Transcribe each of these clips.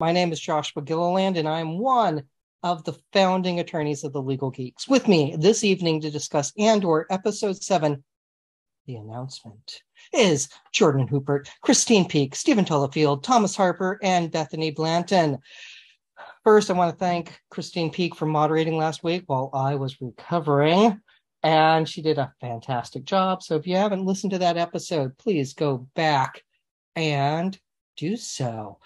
My name is Josh Gilliland, and I am one of the founding attorneys of The Legal Geeks. With me this evening to discuss Andor Episode 7, The Announcement, is Jordan Hooper, Christine Peake, Stephen Tollefield, Thomas Harper, and Bethany Blanton. First, I want to thank Christine Peake for moderating last week while I was recovering, and she did a fantastic job. So if you haven't listened to that episode, please go back and do so.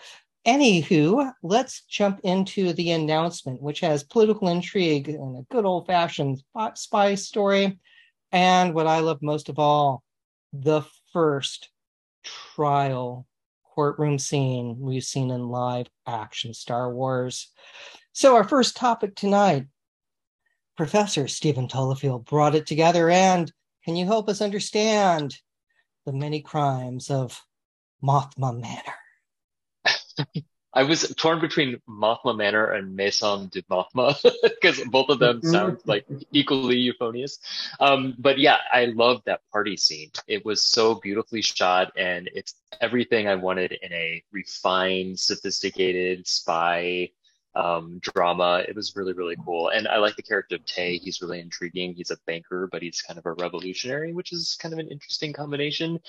Anywho, let's jump into the announcement, which has political intrigue and a good old-fashioned spy story, and what I love most of all, the first trial courtroom scene we've seen in live action Star Wars. So our first topic tonight, Professor Stephen Tollefield brought it together, and can you help us understand the many crimes of Mothma Manor? I was torn between Mothma Manor and Maison de Mothma because both of them sound like equally euphonious. But yeah, I loved that party scene. It was so beautifully shot, and it's everything I wanted in a refined, sophisticated spy drama. It was really, really cool. And I like the character of Tay. He's really intriguing. He's a banker, but he's kind of a revolutionary, which is kind of an interesting combination.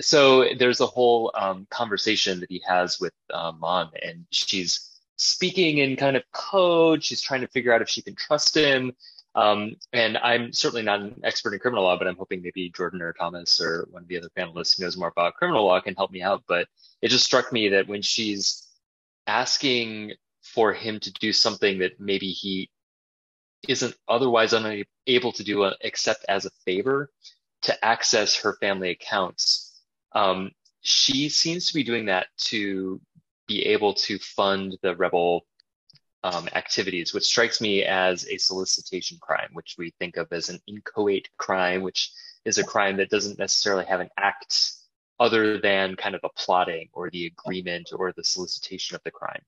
So there's a whole conversation that he has with Mon, and she's speaking in kind of code. She's trying to figure out if she can trust him. And I'm certainly not an expert in criminal law, but I'm hoping maybe Jordan or Thomas or one of the other panelists who knows more about criminal law can help me out. But it just struck me that when she's asking for him to do something that maybe he isn't otherwise unable to do except as a favor, to access her family accounts. She seems to be doing that to be able to fund the rebel activities, which strikes me as a solicitation crime, which we think of as an inchoate crime, which is a crime that doesn't necessarily have an act other than kind of the plotting or the agreement or the solicitation of the crime.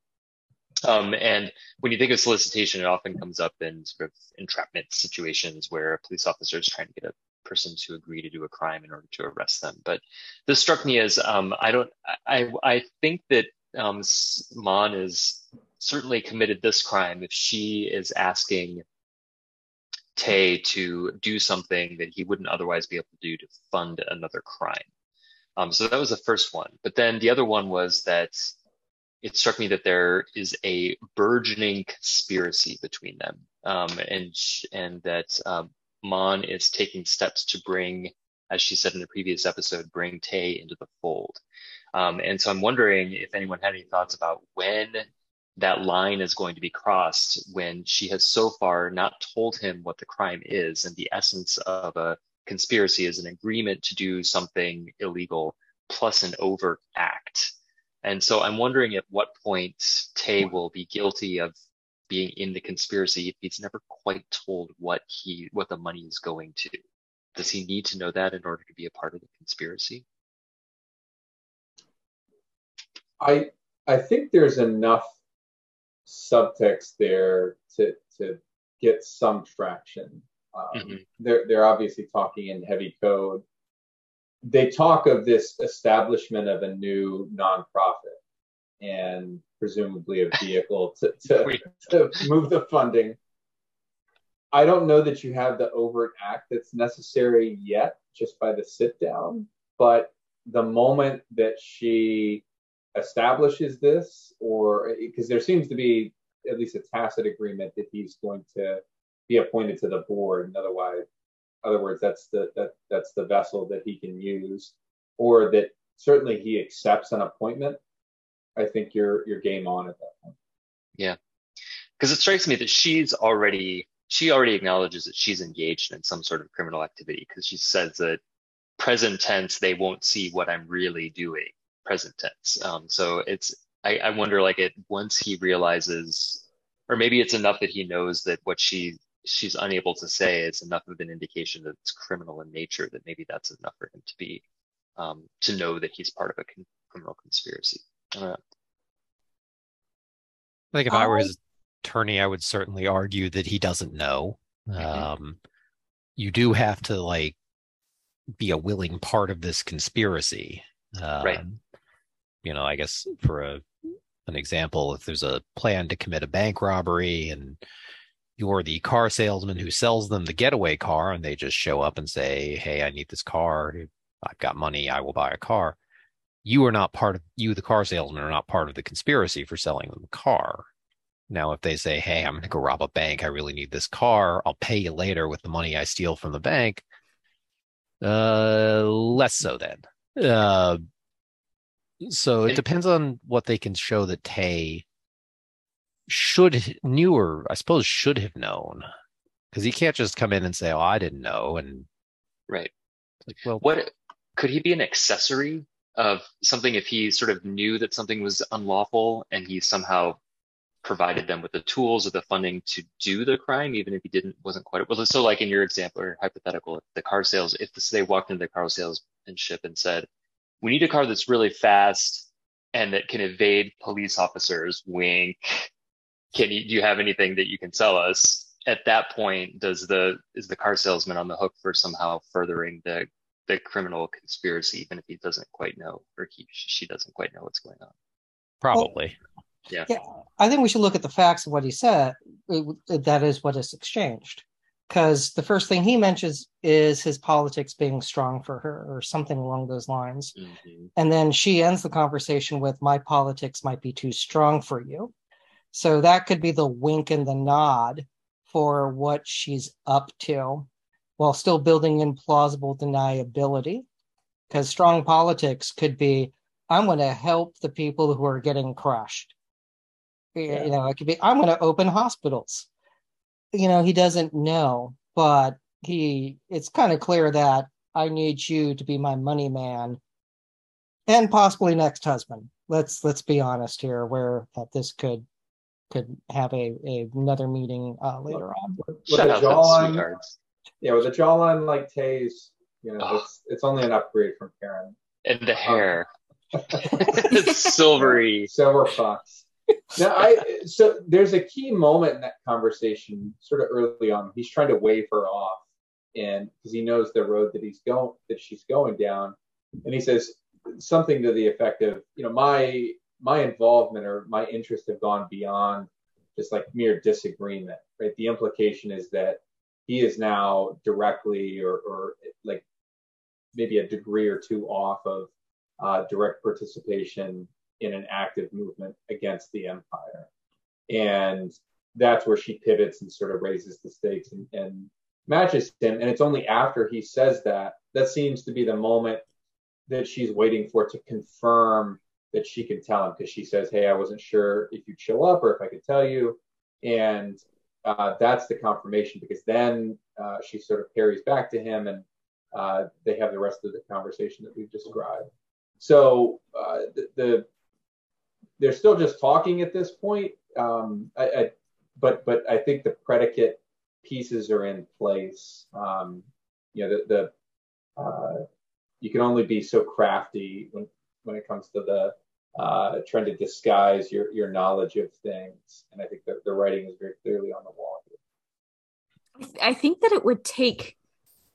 And when you think of solicitation, it often comes up in sort of entrapment situations where a police officer is trying to get a person to agree to do a crime in order to arrest them. But this struck me as I think that Mon is certainly committed this crime if she is asking Tay to do something that he wouldn't otherwise be able to do to fund another crime. So that was the first one. But then the other one was that it struck me that there is a burgeoning conspiracy between them, and that Mon is taking steps to bring, as she said in the previous episode, bring Tay into the fold. And so I'm wondering if anyone had any thoughts about when that line is going to be crossed, when she has so far not told him what the crime is, and the essence of a conspiracy is an agreement to do something illegal plus an overt act. And so I'm wondering at what point Tay will be guilty of being in the conspiracy if he's never quite told what the money is going to. Does he need to know that in order to be a part of the conspiracy? I think there's enough subtext there to get some traction. They're obviously talking in heavy code. They talk of this establishment of a new nonprofit and presumably a vehicle to move the funding. I don't know that you have the overt act that's necessary yet, just by the sit down, but the moment that she establishes this, or because there seems to be at least a tacit agreement that he's going to be appointed to the board, and other words, that's the vessel that he can use, or that certainly he accepts an appointment. I think you're game on at that point. Yeah, because it strikes me that she already acknowledges that she's engaged in some sort of criminal activity, because she says that present tense, they won't see what I'm really doing, present tense. So it's I wonder, like, it once he realizes, or maybe it's enough that he knows that what she's unable to say is enough of an indication that it's criminal in nature, that maybe that's enough for him to be to know that he's part of a criminal conspiracy. I think if I were his attorney, I would certainly argue that he doesn't know. You do have to be a willing part of this conspiracy. Right. You know, I guess for a an example, if there's a plan to commit a bank robbery and you're the car salesman who sells them the getaway car and they just show up and say, hey, I need this car. I've got money. I will buy a car. You are not part of, you, the car salesman, are not part of the conspiracy for selling them a car. Now, if they say, hey, I'm going to go rob a bank. I really need this car. I'll pay you later with the money I steal from the bank. Less so then. So it depends on what they can show that Tay should have known, because he can't just come in and say, oh, I didn't know. And right. Like, well, what could he be an accessory of something if he sort of knew that something was unlawful and he somehow provided them with the tools or the funding to do the crime, even if he wasn't quite. Well, so like in your example or hypothetical, the car sales, if they walked into the car salesmanship and said, we need a car that's really fast and that can evade police officers, wink. Do you have anything that you can sell us? At that point, is the car salesman on the hook for somehow furthering the criminal conspiracy, even if he doesn't quite know, or she doesn't quite know what's going on? Probably. Well, yeah. I think we should look at the facts of what he said. That is what is exchanged. Because the first thing he mentions is his politics being strong for her or something along those lines. Mm-hmm. And then she ends the conversation with, my politics might be too strong for you. So that could be the wink and the nod for what she's up to, while still building in plausible deniability. Because strong politics could be, I'm going to help the people who are getting crushed. Yeah. You know, it could be, I'm going to open hospitals. You know, he doesn't know, but it's kind of clear that I need you to be my money man and possibly next husband. Let's be honest here, where that this could have another meeting later on. With a jawline like Tay's, you know, it's only an upgrade from Karen. And the hair. It's silvery. Silver fox. Now, so there's a key moment in that conversation, sort of early on. He's trying to wave her off, and because he knows the road that she's going down, and he says something to the effect of, you know, my involvement or my interests have gone beyond just like mere disagreement, right? The implication is that he is now directly or like maybe a degree or two off of direct participation in an active movement against the empire. And that's where she pivots and sort of raises the stakes and matches him. And it's only after he says that seems to be the moment that she's waiting for to confirm that she can tell him, because she says, hey, I wasn't sure if you'd show up or if I could tell you. And that's the confirmation, because then she sort of parries back to him and they have the rest of the conversation that we've described. So they're still just talking at this point, but I think the predicate pieces are in place. You know, you can only be so crafty when it comes to the trying to disguise your knowledge of things, and I think that the writing is very clearly on the wall here. I think that it would take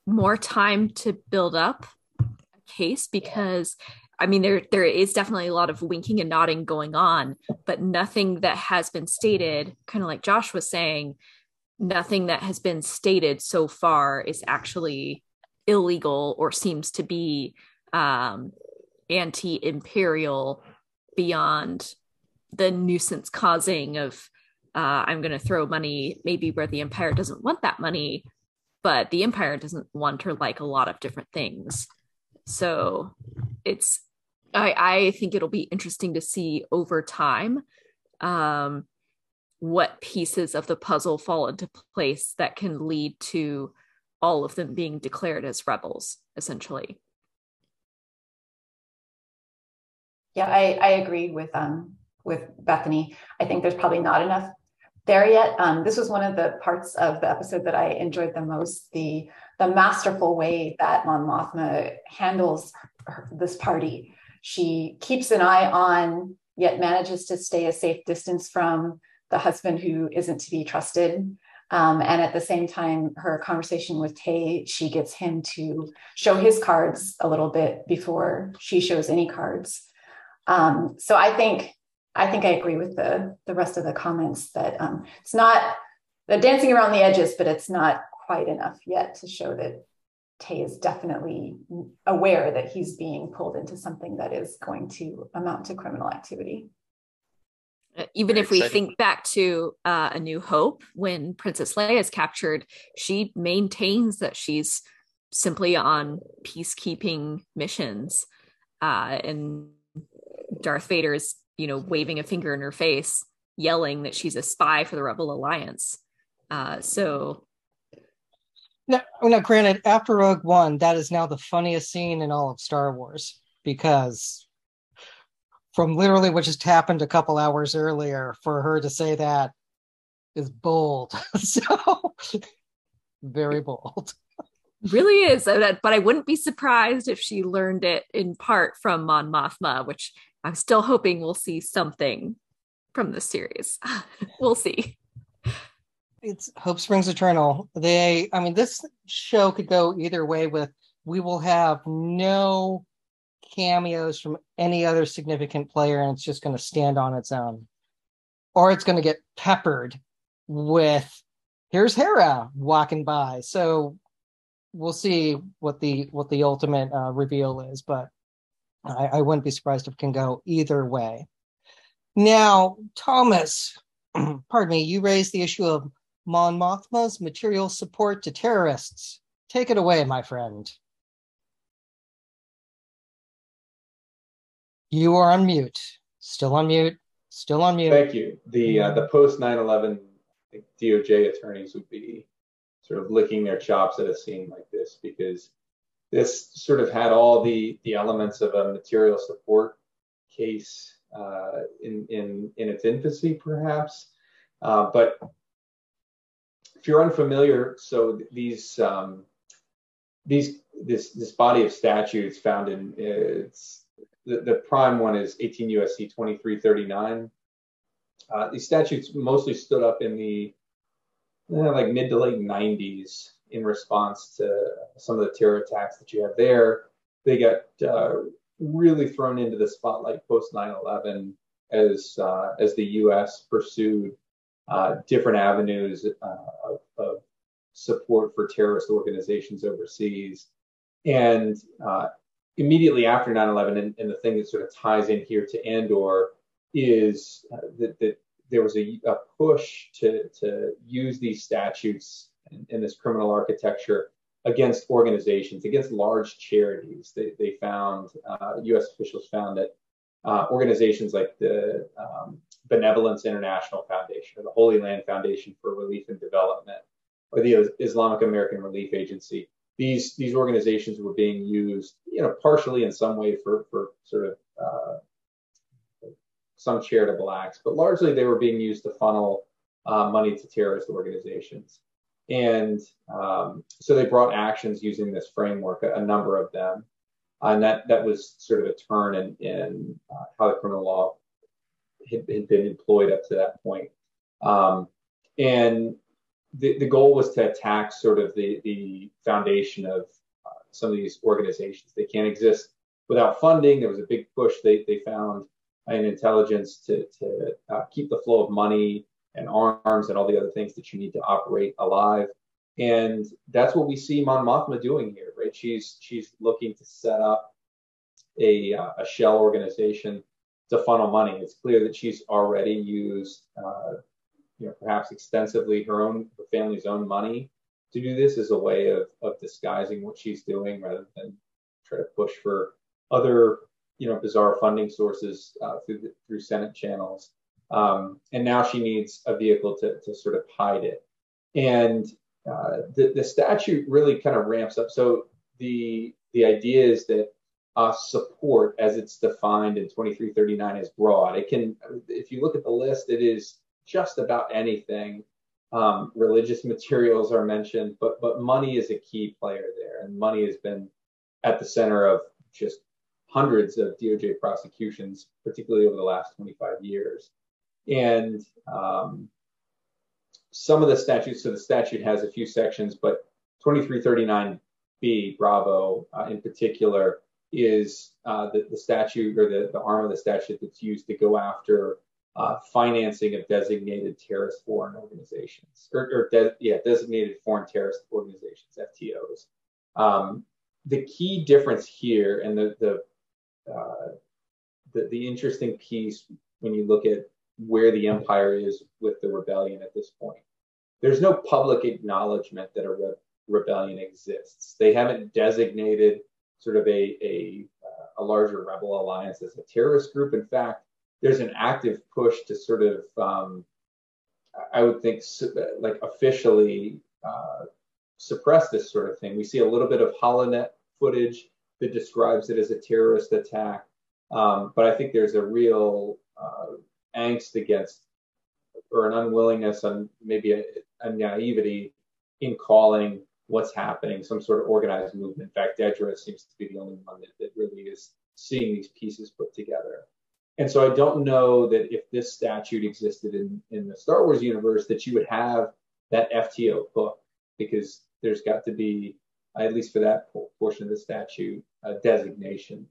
more time to build up a case, because. Yeah. I mean, there is definitely a lot of winking and nodding going on, but nothing that has been stated, kind of like Josh was saying, nothing that has been stated so far is actually illegal or seems to be anti-imperial beyond the nuisance causing of, I'm going to throw money maybe where the empire doesn't want that money, but the empire doesn't want or like a lot of different things. So it's, I think it'll be interesting to see over time what pieces of the puzzle fall into place that can lead to all of them being declared as rebels, essentially. Yeah, I agree with Bethany. I think there's probably not enough there yet. This was one of the parts of the episode that I enjoyed the most, the masterful way that Mon Mothma handles this party. She keeps an eye on, yet manages to stay a safe distance from the husband who isn't to be trusted. And at the same time, her conversation with Tay, she gets him to show his cards a little bit before she shows any cards. So I think I think I agree with the rest of the comments that it's not, they're dancing around the edges, but it's not quite enough yet to show that Tay is definitely aware that he's being pulled into something that is going to amount to criminal activity. Even if we think back to A New Hope, when Princess Leia is captured, she maintains that she's simply on peacekeeping missions. And Darth Vader is, you know, waving a finger in her face, yelling that she's a spy for the Rebel Alliance. Now, granted, after Rogue One, that is now the funniest scene in all of Star Wars, because from literally what just happened a couple hours earlier, for her to say that is bold. So, very bold. Really is. But I wouldn't be surprised if she learned it in part from Mon Mothma, which I'm still hoping we'll see something from this series. We'll see. It's hope springs eternal. This show could go either way with, we will have no cameos from any other significant player, and it's just going to stand on its own. Or it's going to get peppered with, here's Hera walking by. So we'll see what the ultimate reveal is, but I wouldn't be surprised if it can go either way. Now, Thomas, pardon me, you raised the issue of Mon Mothma's material support to terrorists. Take it away, my friend. You are on mute. Still on mute. Still on mute. Thank you. The post 9/11 DOJ attorneys would be sort of licking their chops at a scene like this, because this sort of had all the elements of a material support case in its infancy, perhaps. But if you're unfamiliar, so this body of statutes found in the prime one is 18 U.S.C. 2339. These statutes mostly stood up in the mid to late 90s in response to some of the terror attacks that you have there. They got really thrown into the spotlight post 9/11 as the U.S. pursued different avenues of support for terrorist organizations overseas. And immediately after 9/11, and the thing that sort of ties in here to Andor is that there was a push to use these statutes and this criminal architecture against organizations, against large charities. They found, U.S. officials found that organizations like the Benevolence International Foundation or the Holy Land Foundation for Relief and Development or the Islamic American Relief Agency, these organizations were being used, partially in some way for sort of some charitable acts, but largely they were being used to funnel money to terrorist organizations. And so they brought actions using this framework, a number of them. And that was sort of a turn in how the criminal law had been employed up to that point. And the goal was to attack sort of the foundation of some of these organizations. They can't exist without funding. There was a big push they found in intelligence to keep the flow of money and arms and all the other things that you need to operate alive. And that's what we see Mon Mothma doing here, right? She's looking to set up a shell organization to funnel money. It's clear that she's already used, perhaps extensively her family's own money to do this as a way of disguising what she's doing rather than try to push for other, bizarre funding sources through Senate channels. And now she needs a vehicle to sort of hide it. And the statute really kind of ramps up. So the idea is that support, as it's defined in 2339, is broad. It can, if you look at the list, it is just about anything. Religious materials are mentioned, but money is a key player there. And money has been at the center of just hundreds of DOJ prosecutions, particularly over the last 25 years. And some of the statutes, so the statute has a few sections, but 2339B, Bravo, in particular, is the statute or the arm of the statute that's used to go after financing of designated terrorist foreign organizations, designated foreign terrorist organizations, FTOs. The key difference here, and the interesting piece when you look at where the empire is with the rebellion at this point, there's no public acknowledgement that a rebellion exists. They haven't designated sort of a larger rebel alliance as a terrorist group. In fact, there's an active push to sort of, I would think, like officially suppress this sort of thing. We see a little bit of HoloNet footage that describes it as a terrorist attack. But I think there's a real angst against, or an unwillingness and maybe a naivety in calling what's happening some sort of organized movement. In fact, Dedra seems to be the only one that really is seeing these pieces put together. And so I don't know that if this statute existed in the Star Wars universe, that you would have that FTO hook, because there's got to be, at least for that portion of the statute, a designation.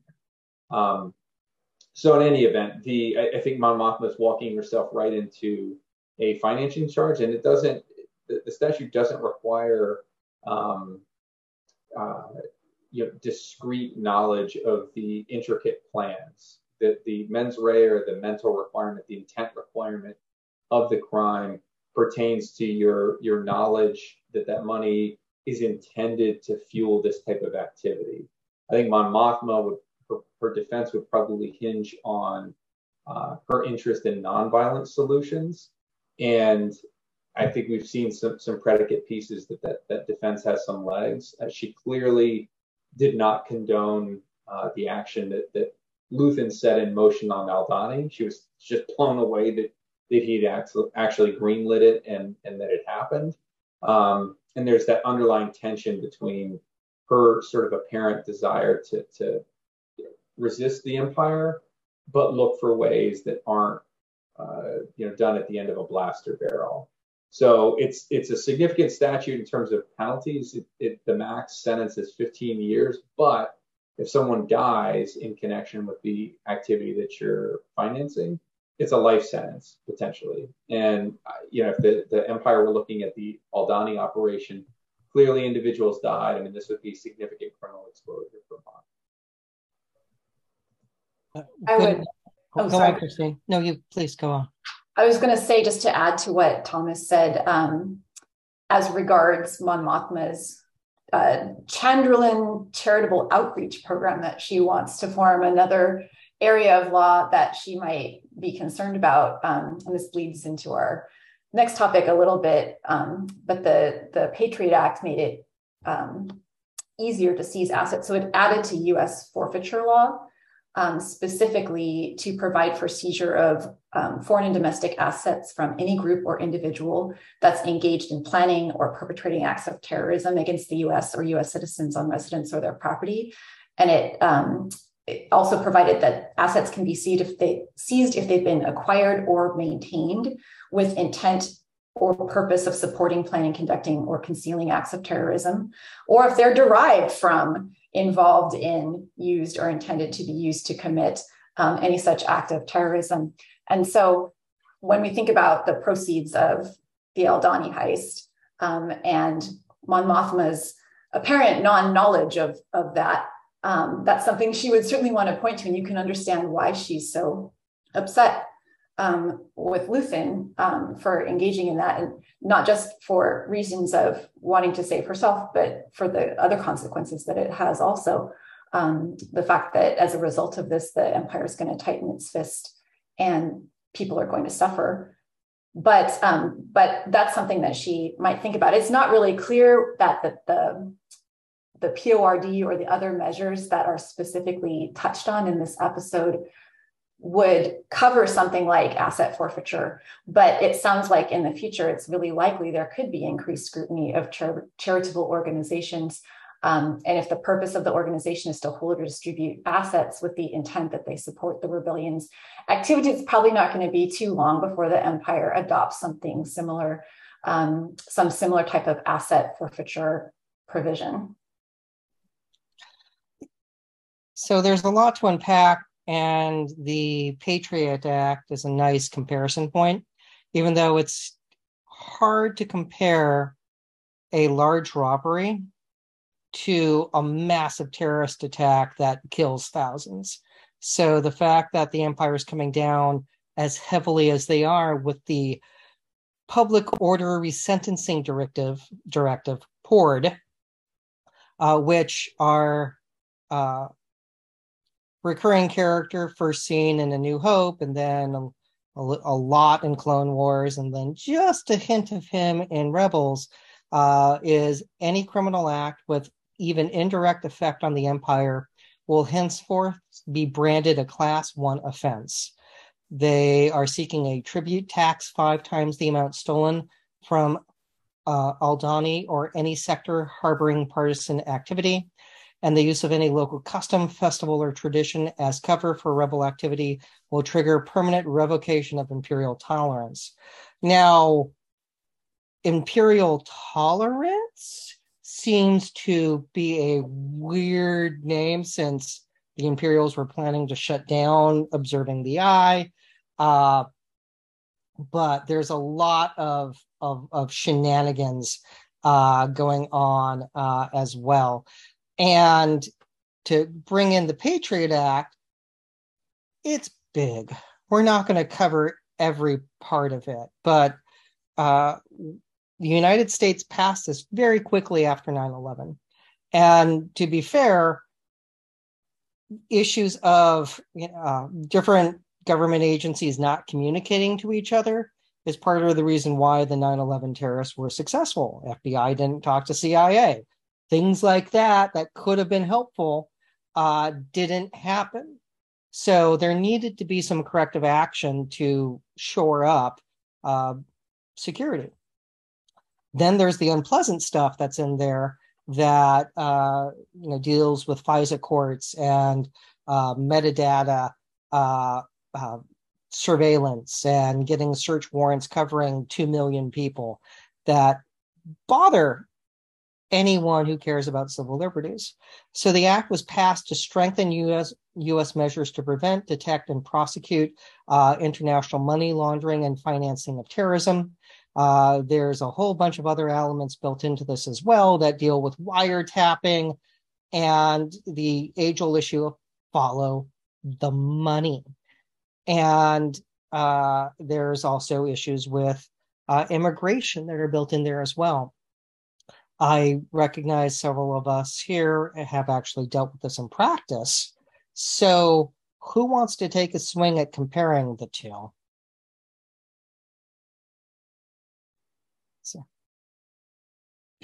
So in any event, I think Mon Mothma is walking herself right into a financing charge, and it doesn't, the statute doesn't require discrete knowledge of the intricate plans, that the mens rea or the mental requirement, the intent requirement of the crime pertains to your knowledge that that money is intended to fuel this type of activity. I think Mon Mothma would, her defense would probably hinge on her interest in nonviolent solutions. And I think we've seen some predicate pieces that defense has some legs. She clearly did not condone the action that Luthen set in motion on Aldhani. She was just blown away that he'd actually greenlit it and that it happened. And there's that underlying tension between her sort of apparent desire to resist the empire, but look for ways that aren't done at the end of a blaster barrel. So it's a significant statute in terms of penalties. The max sentence is 15 years, but if someone dies in connection with the activity that you're financing, it's a life sentence potentially. And if the empire were looking at the Aldhani operation, clearly individuals died. I mean, this would be significant criminal exposure for Mon. Sorry, Christine. No, you please go on. I was going to say, just to add to what Thomas said, as regards Mon Mothma's Chandralyn charitable outreach program that she wants to form, another area of law that she might be concerned about, and this leads into our next topic a little bit, but the Patriot Act made it easier to seize assets. So it added to U.S. forfeiture law, specifically to provide for seizure of foreign and domestic assets from any group or individual that's engaged in planning or perpetrating acts of terrorism against the U.S. or U.S. citizens on residence or their property. And it also provided that assets can be seized if they've been acquired or maintained with intent or purpose of supporting, planning, conducting, or concealing acts of terrorism, or if they're derived from, involved in, used, or intended to be used to commit any such act of terrorism. And so when we think about the proceeds of the Aldhani heist and Mon Mothma's apparent non-knowledge of that, that's something she would certainly want to point to, and you can understand why she's so upset with Luthen for engaging in that, and not just for reasons of wanting to save herself, but for the other consequences that it has also. The fact that as a result of this, the empire is going to tighten its fist and people are going to suffer. But that's something that she might think about. It's not really clear that the PORD or the other measures that are specifically touched on in this episode would cover something like asset forfeiture, but it sounds like in the future, it's really likely there could be increased scrutiny of charitable organizations. And if the purpose of the organization is to hold or distribute assets with the intent that they support the rebellion's activity, it's probably not going to be too long before the empire adopts something similar, some similar type of asset forfeiture provision. So there's a lot to unpack. and the Patriot Act is a nice comparison point, even though it's hard to compare a large robbery to a massive terrorist attack that kills thousands. So the fact that the Empire is coming down as heavily as they are with the Public Order Resentencing Directive PORD, which are recurring character first seen in A New Hope, and then a lot in Clone Wars, and then just a hint of him in Rebels, is any criminal act with even indirect effect on the Empire will henceforth be branded a Class 1 offense. They are seeking a tribute tax 5 times the amount stolen from Aldhani or any sector harboring partisan activity, and the use of any local custom, festival, or tradition as cover for rebel activity will trigger permanent revocation of imperial tolerance. Now, imperial tolerance seems to be a weird name since the Imperials were planning to shut down observing the Eye. But there's a lot of shenanigans going on as well. And to bring in the Patriot Act, it's big. We're not going to cover every part of it, but the United States passed this very quickly after 9/11. And to be fair, issues of different government agencies not communicating to each other is part of the reason why the 9/11 terrorists were successful. FBI didn't talk to CIA. Things like that could have been helpful didn't happen. So there needed to be some corrective action to shore up security. Then there's the unpleasant stuff that's in there that deals with FISA courts and metadata surveillance and getting search warrants covering 2 million people that bother anyone who cares about civil liberties. So the act was passed to strengthen U.S. measures to prevent, detect, and prosecute international money laundering and financing of terrorism. There's a whole bunch of other elements built into this as well that deal with wiretapping and the age-old issue of follow the money. And there's also issues with immigration that are built in there as well. I recognize several of us here have actually dealt with this in practice. So who wants to take a swing at comparing the two?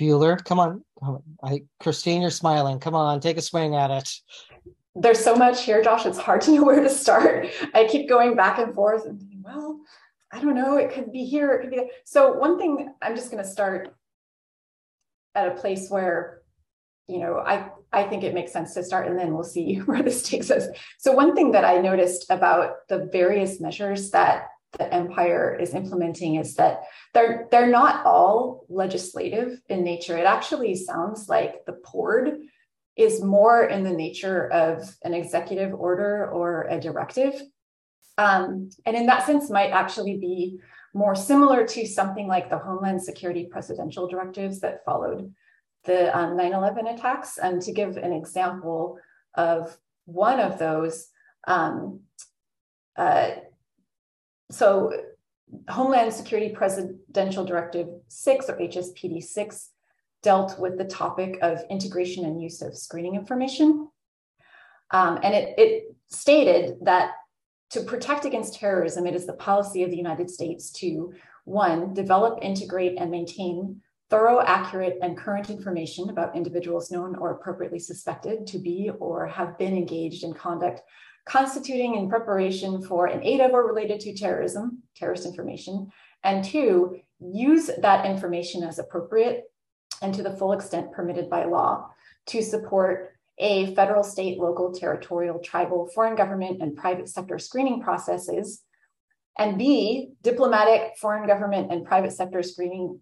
Bueller, come on. Christine, you're smiling. Come on, take a swing at it. There's so much here, Josh. It's hard to know where to start. I keep going back and forth and thinking, well, I don't know. It could be here. It could be there. So one thing, I'm just going to start at a place where, I think it makes sense to start, and then we'll see where this takes us. So one thing that I noticed about the various measures that the Empire is implementing is that they're not all legislative in nature. It actually sounds like the PORD is more in the nature of an executive order or a directive. And in that sense might actually be more similar to something like the Homeland Security presidential directives that followed the 9/11 attacks. And to give an example of one of those, so Homeland Security Presidential Directive 6, or HSPD 6, dealt with the topic of integration and use of screening information. And it stated that to protect against terrorism, it is the policy of the United States to, 1, develop, integrate, and maintain thorough, accurate, and current information about individuals known or appropriately suspected to be or have been engaged in conduct constituting in preparation for an aid of or related to terrorism, terrorist information, and 2, use that information as appropriate and to the full extent permitted by law to support a federal, state, local, territorial, tribal, foreign government, and private sector screening processes, and B, diplomatic, foreign government, and private sector screening,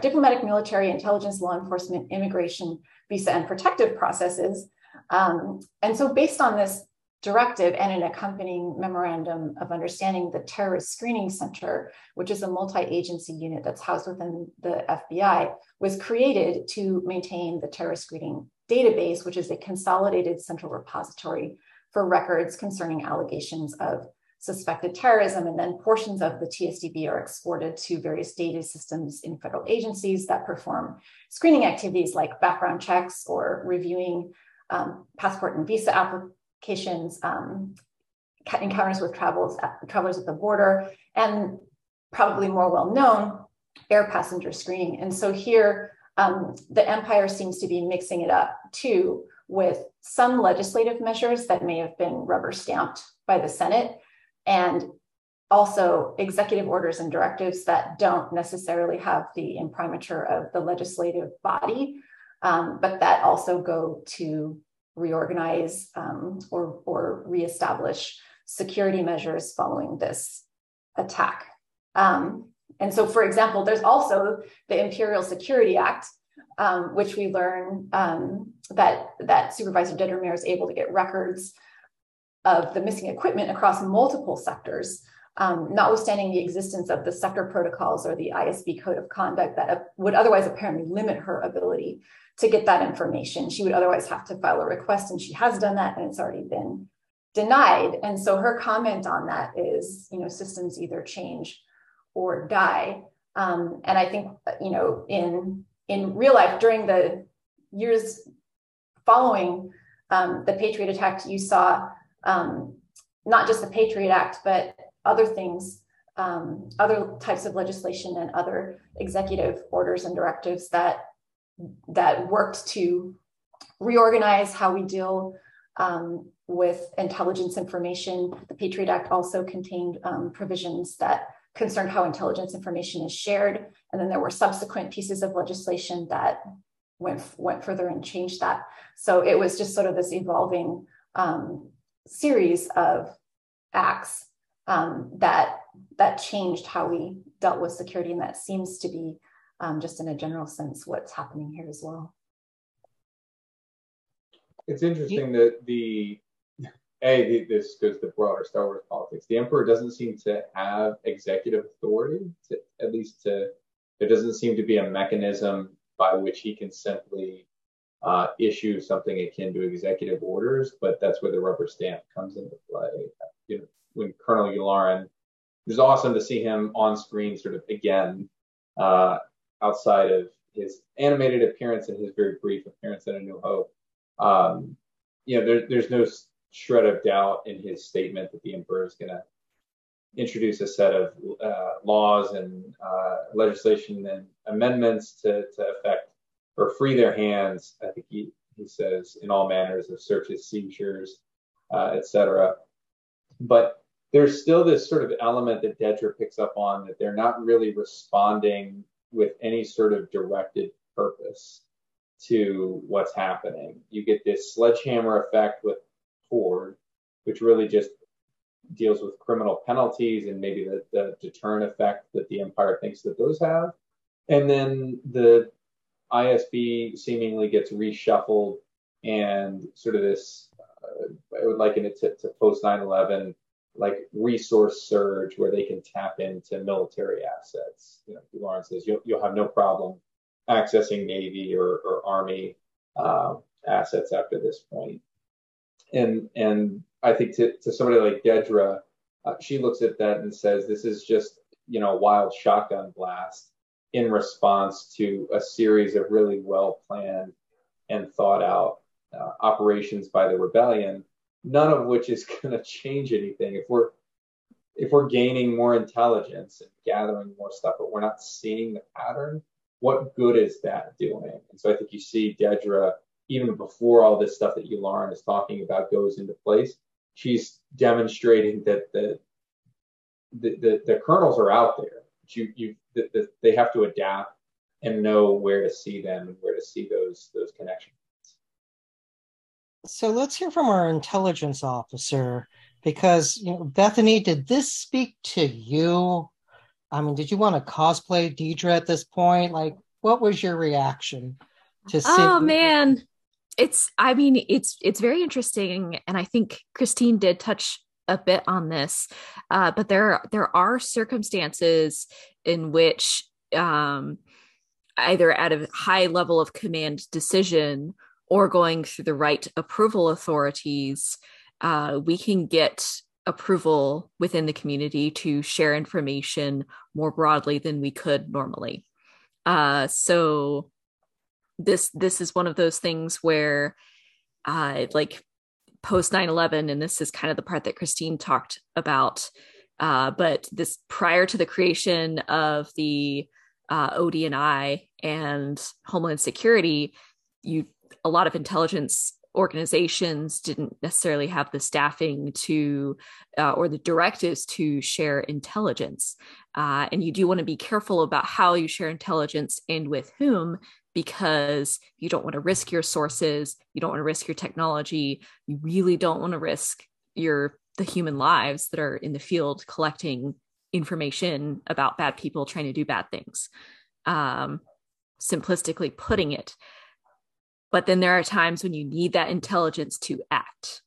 diplomatic, military, intelligence, law enforcement, immigration, visa, and protective processes. And so based on this, directive and an accompanying memorandum of understanding, the Terrorist Screening Center, which is a multi-agency unit that's housed within the FBI, was created to maintain the terrorist screening database, which is a consolidated central repository for records concerning allegations of suspected terrorism. And then portions of the TSDB are exported to various data systems in federal agencies that perform screening activities like background checks or reviewing passport and visa applications, encounters with travelers at the border, and probably more well-known, air passenger screening. And so here, the Empire seems to be mixing it up too, with some legislative measures that may have been rubber stamped by the Senate, and also executive orders and directives that don't necessarily have the imprimatur of the legislative body, but that also go to reorganize or reestablish security measures following this attack. And so, for example, there's also the Imperial Security Act, which we learn that Supervisor Dedra is able to get records of the missing equipment across multiple sectors, notwithstanding the existence of the sector protocols or the ISB code of conduct that would otherwise apparently limit her ability to get that information. She would otherwise have to file a request, and she has done that, and it's already been denied. And so her comment on that is, you know, systems either change or die. And I think, you know, in real life, during the years following the Patriot attack, you saw not just the Patriot Act, but other things, other types of legislation and other executive orders and directives that worked to reorganize how we deal with intelligence information. The Patriot Act also contained provisions that concerned how intelligence information is shared. And then there were subsequent pieces of legislation that went further and changed that. So it was just sort of this evolving series of acts that changed how we dealt with security, and that seems to be just in a general sense what's happening here as well. It's interesting that this goes to the broader Star Wars politics. The Emperor doesn't seem to have executive authority, there doesn't seem to be a mechanism by which he can simply issue something akin to executive orders, but that's where the rubber stamp comes into play. You know, when Colonel Yularen, it was awesome to see him on screen, sort of again, outside of his animated appearance and his very brief appearance in A New Hope. You know, there's no shred of doubt in his statement that the Emperor is going to introduce a set of laws and legislation and amendments to affect or free their hands, I think he says, in all manners of searches, seizures, etc. But there's still this sort of element that Dedra picks up on, that they're not really responding with any sort of directed purpose to what's happening. You get this sledgehammer effect with Horde, which really just deals with criminal penalties and maybe the deterrent effect that the Empire thinks that those have. And then the ISB seemingly gets reshuffled, and sort of this, I would liken it to post 9/11, like resource surge where they can tap into military assets. You know, Lawrence says you'll have no problem accessing Navy or Army assets after this point. And I think to somebody like Dedra, she looks at that and says, this is just, you know, a wild shotgun blast in response to a series of really well-planned and thought-out operations by the rebellion, none of which is going to change anything. If we're gaining more intelligence and gathering more stuff, but we're not seeing the pattern, what good is that doing? And so I think you see Dedra, even before all this stuff that Yularen is talking about goes into place, she's demonstrating that the kernels are out there. They have to adapt and know where to see them and where to see those connections. So let's hear from our intelligence officer, because, you know, Bethany, did this speak to you? I mean, did you want to cosplay Dedra at this point? Like, what was your reaction to see? Oh man, It's very interesting. And I think Christine did touch a bit on this, but there are circumstances in which either at a high level of command decision or going through the right approval authorities, we can get approval within the community to share information more broadly than we could normally. So this is one of those things where like post 9/11, and this is kind of the part that Christine talked about, but this prior to the creation of the ODNI and Homeland Security, a lot of intelligence organizations didn't necessarily have the staffing to, or the directives to share intelligence. And you do want to be careful about how you share intelligence and with whom, because you don't want to risk your sources. You don't want to risk your technology. You really don't want to risk the human lives that are in the field collecting information about bad people trying to do bad things, simplistically putting it. But then there are times when you need that intelligence to act.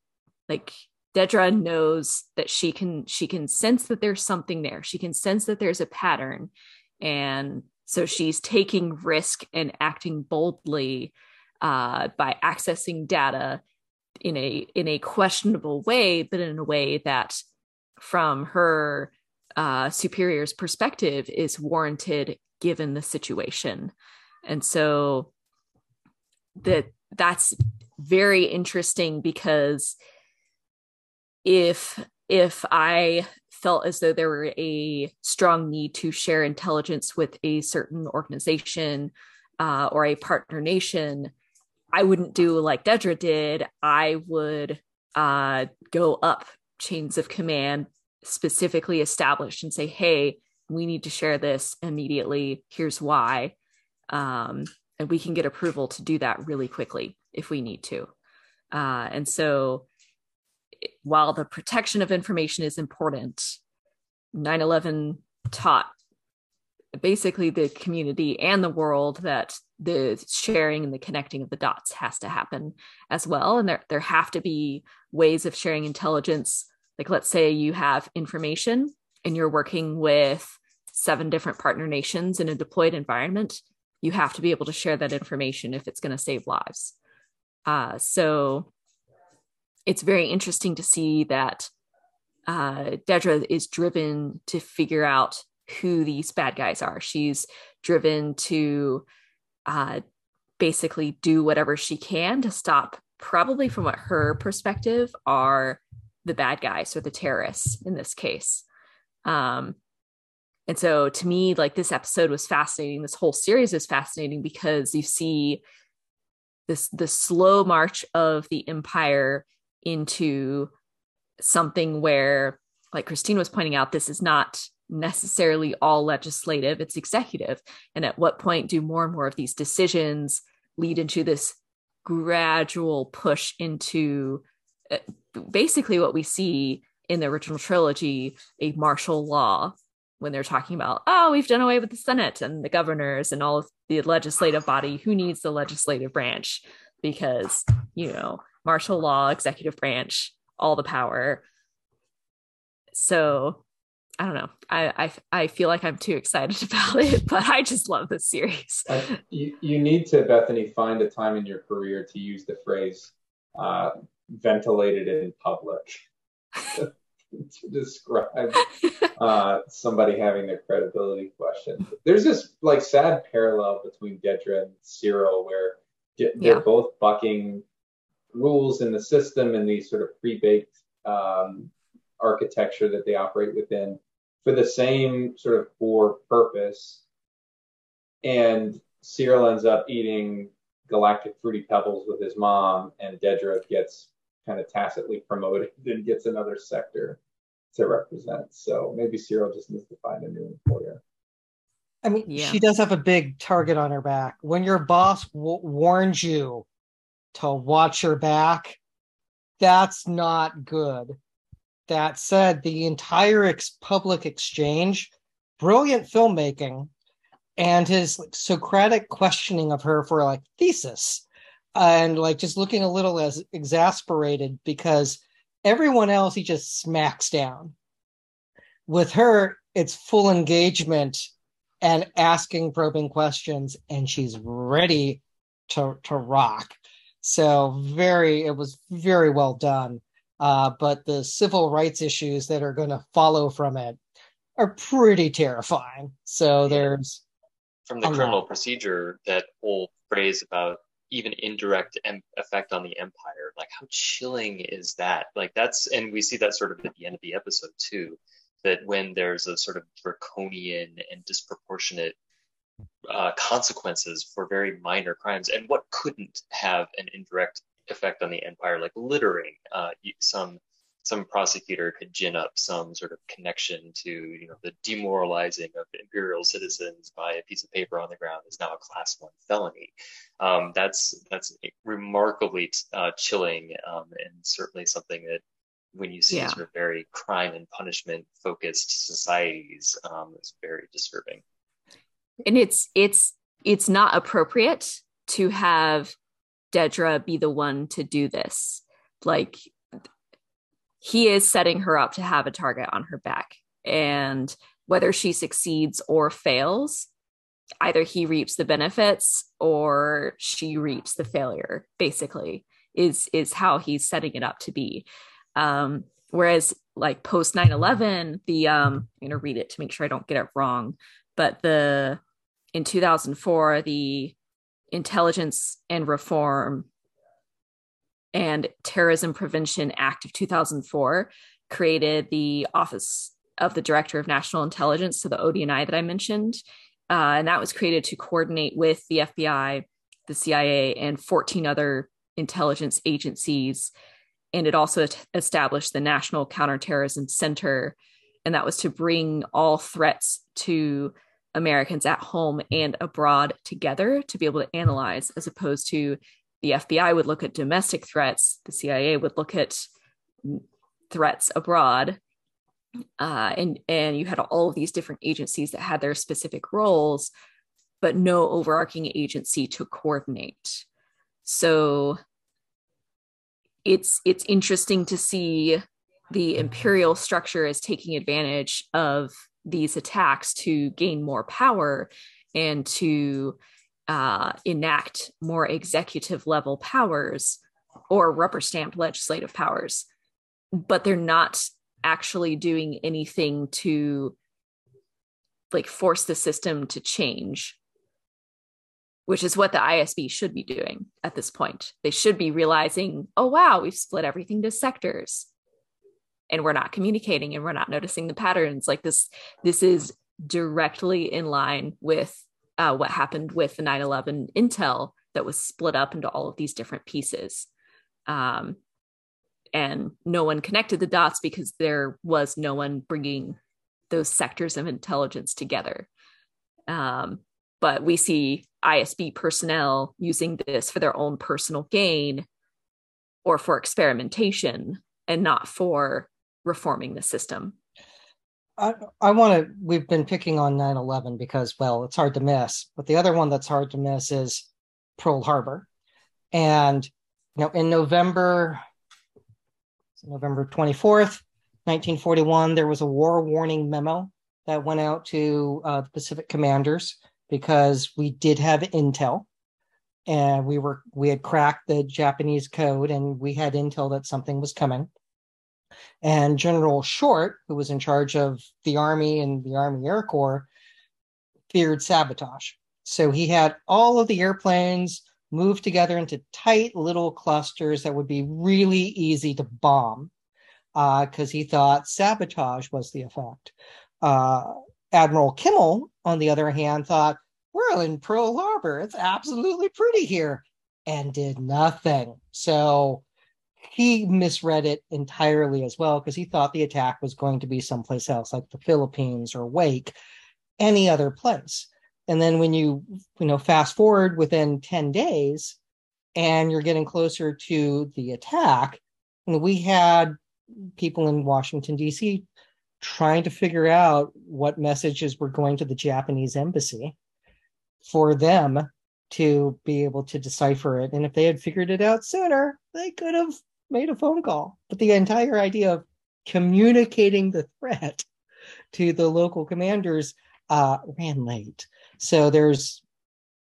Like Dedra knows that she can sense that there's something there. She can sense that there's a pattern. And so she's taking risk and acting boldly by accessing data in a questionable way, but in a way that from her superior's perspective is warranted given the situation. And so that's very interesting, because if I felt as though there were a strong need to share intelligence with a certain organization or a partner nation, I wouldn't do like Dedra did. I would go up chains of command, specifically established, and say, hey, we need to share this immediately. Here's why. And we can get approval to do that really quickly if we need to. And so while the protection of information is important, 9/11 taught basically the community and the world that the sharing and the connecting of the dots has to happen as well. And there have to be ways of sharing intelligence. Like, let's say you have information and you're working with 7 different partner nations in a deployed environment. You have to be able to share that information if it's going to save lives. So it's very interesting to see that Dedra is driven to figure out who these bad guys are. She's driven to basically do whatever she can to stop, probably from what her perspective are the bad guys or the terrorists in this case. And so to me, like, this episode was fascinating. This whole series is fascinating because you see the slow march of the empire into something where, like Christine was pointing out, this is not necessarily all legislative, it's executive. And at what point do more and more of these decisions lead into this gradual push into basically what we see in the original trilogy, a martial law, when they're talking about, oh, we've done away with the Senate and the governors and all of the legislative body. Who needs the legislative branch? Because, martial law, executive branch, all the power. So I don't know. I feel like I'm too excited about it, but I just love this series. You need to, Bethany, find a time in your career to use the phrase ventilated in public. To describe somebody having their credibility questioned. There's this like sad parallel between Dedra and Cyril, where they're both bucking rules in the system and these sort of pre-baked architecture that they operate within for the same sort of core purpose. And Cyril ends up eating galactic fruity pebbles with his mom, and Dedra gets kind of tacitly promoted and gets another sector to represent. So maybe Cyril just needs to find a new employer. I mean, She does have a big target on her back. When your boss warns you to watch your back, that's not good. That said, the entire public exchange, brilliant filmmaking, and his Socratic questioning of her for like thesis and like just looking a little as exasperated, because everyone else he just smacks down. With her, it's full engagement and asking probing questions, and she's ready to rock. So it was very well done. But the civil rights issues that are going to follow from it are pretty terrifying. So yeah. There's from the criminal procedure, that whole phrase about even indirect effect on the empire. Like, how chilling is that? Like, that's, and we see that sort of at the end of the episode too, that when there's a sort of draconian and disproportionate consequences for very minor crimes, and what couldn't have an indirect effect on the empire, like littering, some prosecutor could gin up some sort of connection to, you know, the demoralizing of imperial citizens by a piece of paper on the ground is now a class 1 felony. That's remarkably chilling, and certainly something that when you see sort of very crime and punishment focused societies, it's very disturbing. And it's not appropriate to have Dedra be the one to do this. Like, he is setting her up to have a target on her back, and whether she succeeds or fails, either he reaps the benefits or she reaps the failure, basically, is how he's setting it up to be. Whereas like post 9/11, I'm going to read it to make sure I don't get it wrong, but in 2004, the Intelligence and Reform and Terrorism Prevention Act of 2004 created the Office of the Director of National Intelligence, so the ODNI that I mentioned, and that was created to coordinate with the FBI, the CIA, and 14 other intelligence agencies, and it also established the National Counterterrorism Center, and that was to bring all threats to Americans at home and abroad together to be able to analyze, as opposed to the FBI would look at domestic threats, the CIA would look at threats abroad, and you had all of these different agencies that had their specific roles, but no overarching agency to coordinate. So it's interesting to see the imperial structure is taking advantage of these attacks to gain more power and to enact more executive level powers or rubber stamp legislative powers, but they're not actually doing anything to like force the system to change, which is what the ISB should be doing at this point. They should be realizing, oh wow, we've split everything to sectors and we're not communicating and we're not noticing the patterns. Like this is directly in line with what happened with the 9/11 intel that was split up into all of these different pieces. And no one connected the dots because there was no one bringing those sectors of intelligence together. But we see ISB personnel using this for their own personal gain or for experimentation and not for reforming the system. I want to, we've been picking on 9/11 because, well, it's hard to miss. But the other one that's hard to miss is Pearl Harbor. And, you know, in November 24th, 1941, there was a war warning memo that went out to the Pacific commanders because we did have intel. And we had cracked the Japanese code and we had intel that something was coming. And General Short, who was in charge of the Army and the Army Air Corps, feared sabotage. So he had all of the airplanes moved together into tight little clusters that would be really easy to bomb, because he thought sabotage was the effect. Admiral Kimmel, on the other hand, thought, we're in Pearl Harbor. It's absolutely pretty here, and did nothing. So he misread it entirely as well, because he thought the attack was going to be someplace else, like the Philippines or Wake, any other place. And then when you fast forward within 10 days and you're getting closer to the attack, and we had people in Washington, D.C. trying to figure out what messages were going to the Japanese embassy for them to be able to decipher it. And if they had figured it out sooner, they could have made a phone call. But the entire idea of communicating the threat to the local commanders ran late. So there's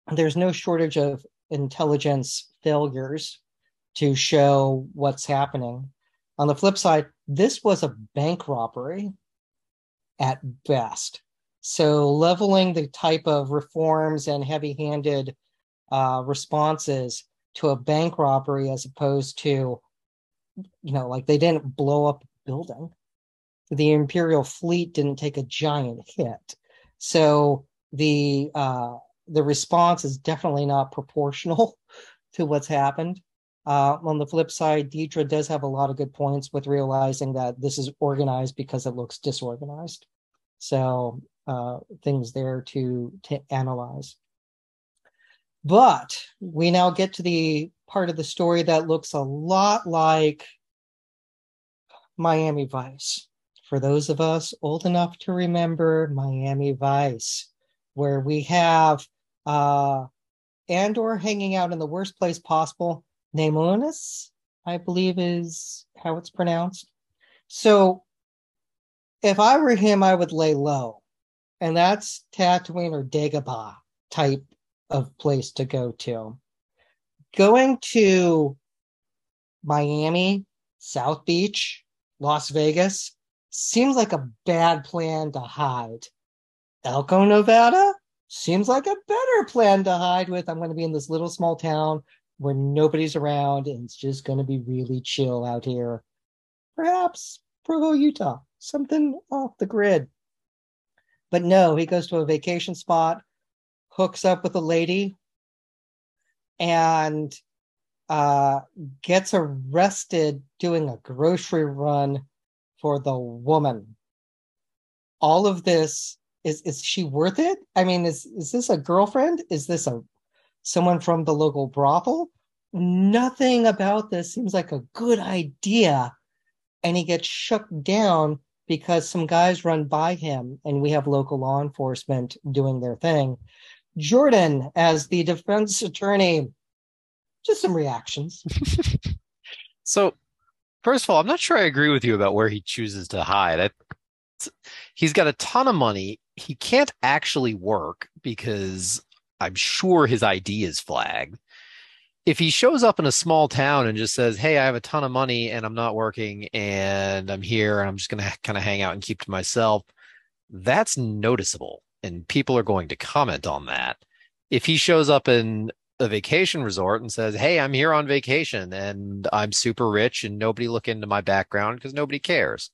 no shortage of intelligence failures to show what's happening. On the flip side, this was a bank robbery at best. So leveling the type of reforms and heavy-handed responses to a bank robbery, as opposed to, you know, like they didn't blow up a building. The Imperial fleet didn't take a giant hit. So the response is definitely not proportional to what's happened. On the flip side, Dedra does have a lot of good points with realizing that this is organized because it looks disorganized. So things there to analyze. But we now get to the part of the story that looks a lot like Miami Vice. For those of us old enough to remember Miami Vice, where we have Andor hanging out in the worst place possible, Niamos, I believe is how it's pronounced. So if I were him, I would lay low. And that's Tatooine or Dagobah type of place to go to. Going to Miami, South Beach, Las Vegas seems like a bad plan to hide. Elko, Nevada seems like a better plan to hide with. I'm going to be in this little small town where nobody's around and it's just going to be really chill out here. Perhaps Provo, Utah, something off the grid. But no, he goes to a vacation spot, hooks up with a lady, and gets arrested doing a grocery run for the woman. All of this, is she worth it? I mean, is this a girlfriend? Is this someone from the local brothel? Nothing about this seems like a good idea. And he gets shut down because some guys run by him, and we have local law enforcement doing their thing. Jordan, as the defense attorney, just some reactions. So, first of all, I'm not sure I agree with you about where he chooses to hide. He's got a ton of money. He can't actually work because I'm sure his ID is flagged. If he shows up in a small town and just says, hey, I have a ton of money and I'm not working and I'm here and I'm just going to kind of hang out and keep to myself, that's noticeable. And people are going to comment on that. If he shows up in a vacation resort and says, hey, I'm here on vacation and I'm super rich and nobody look into my background because nobody cares,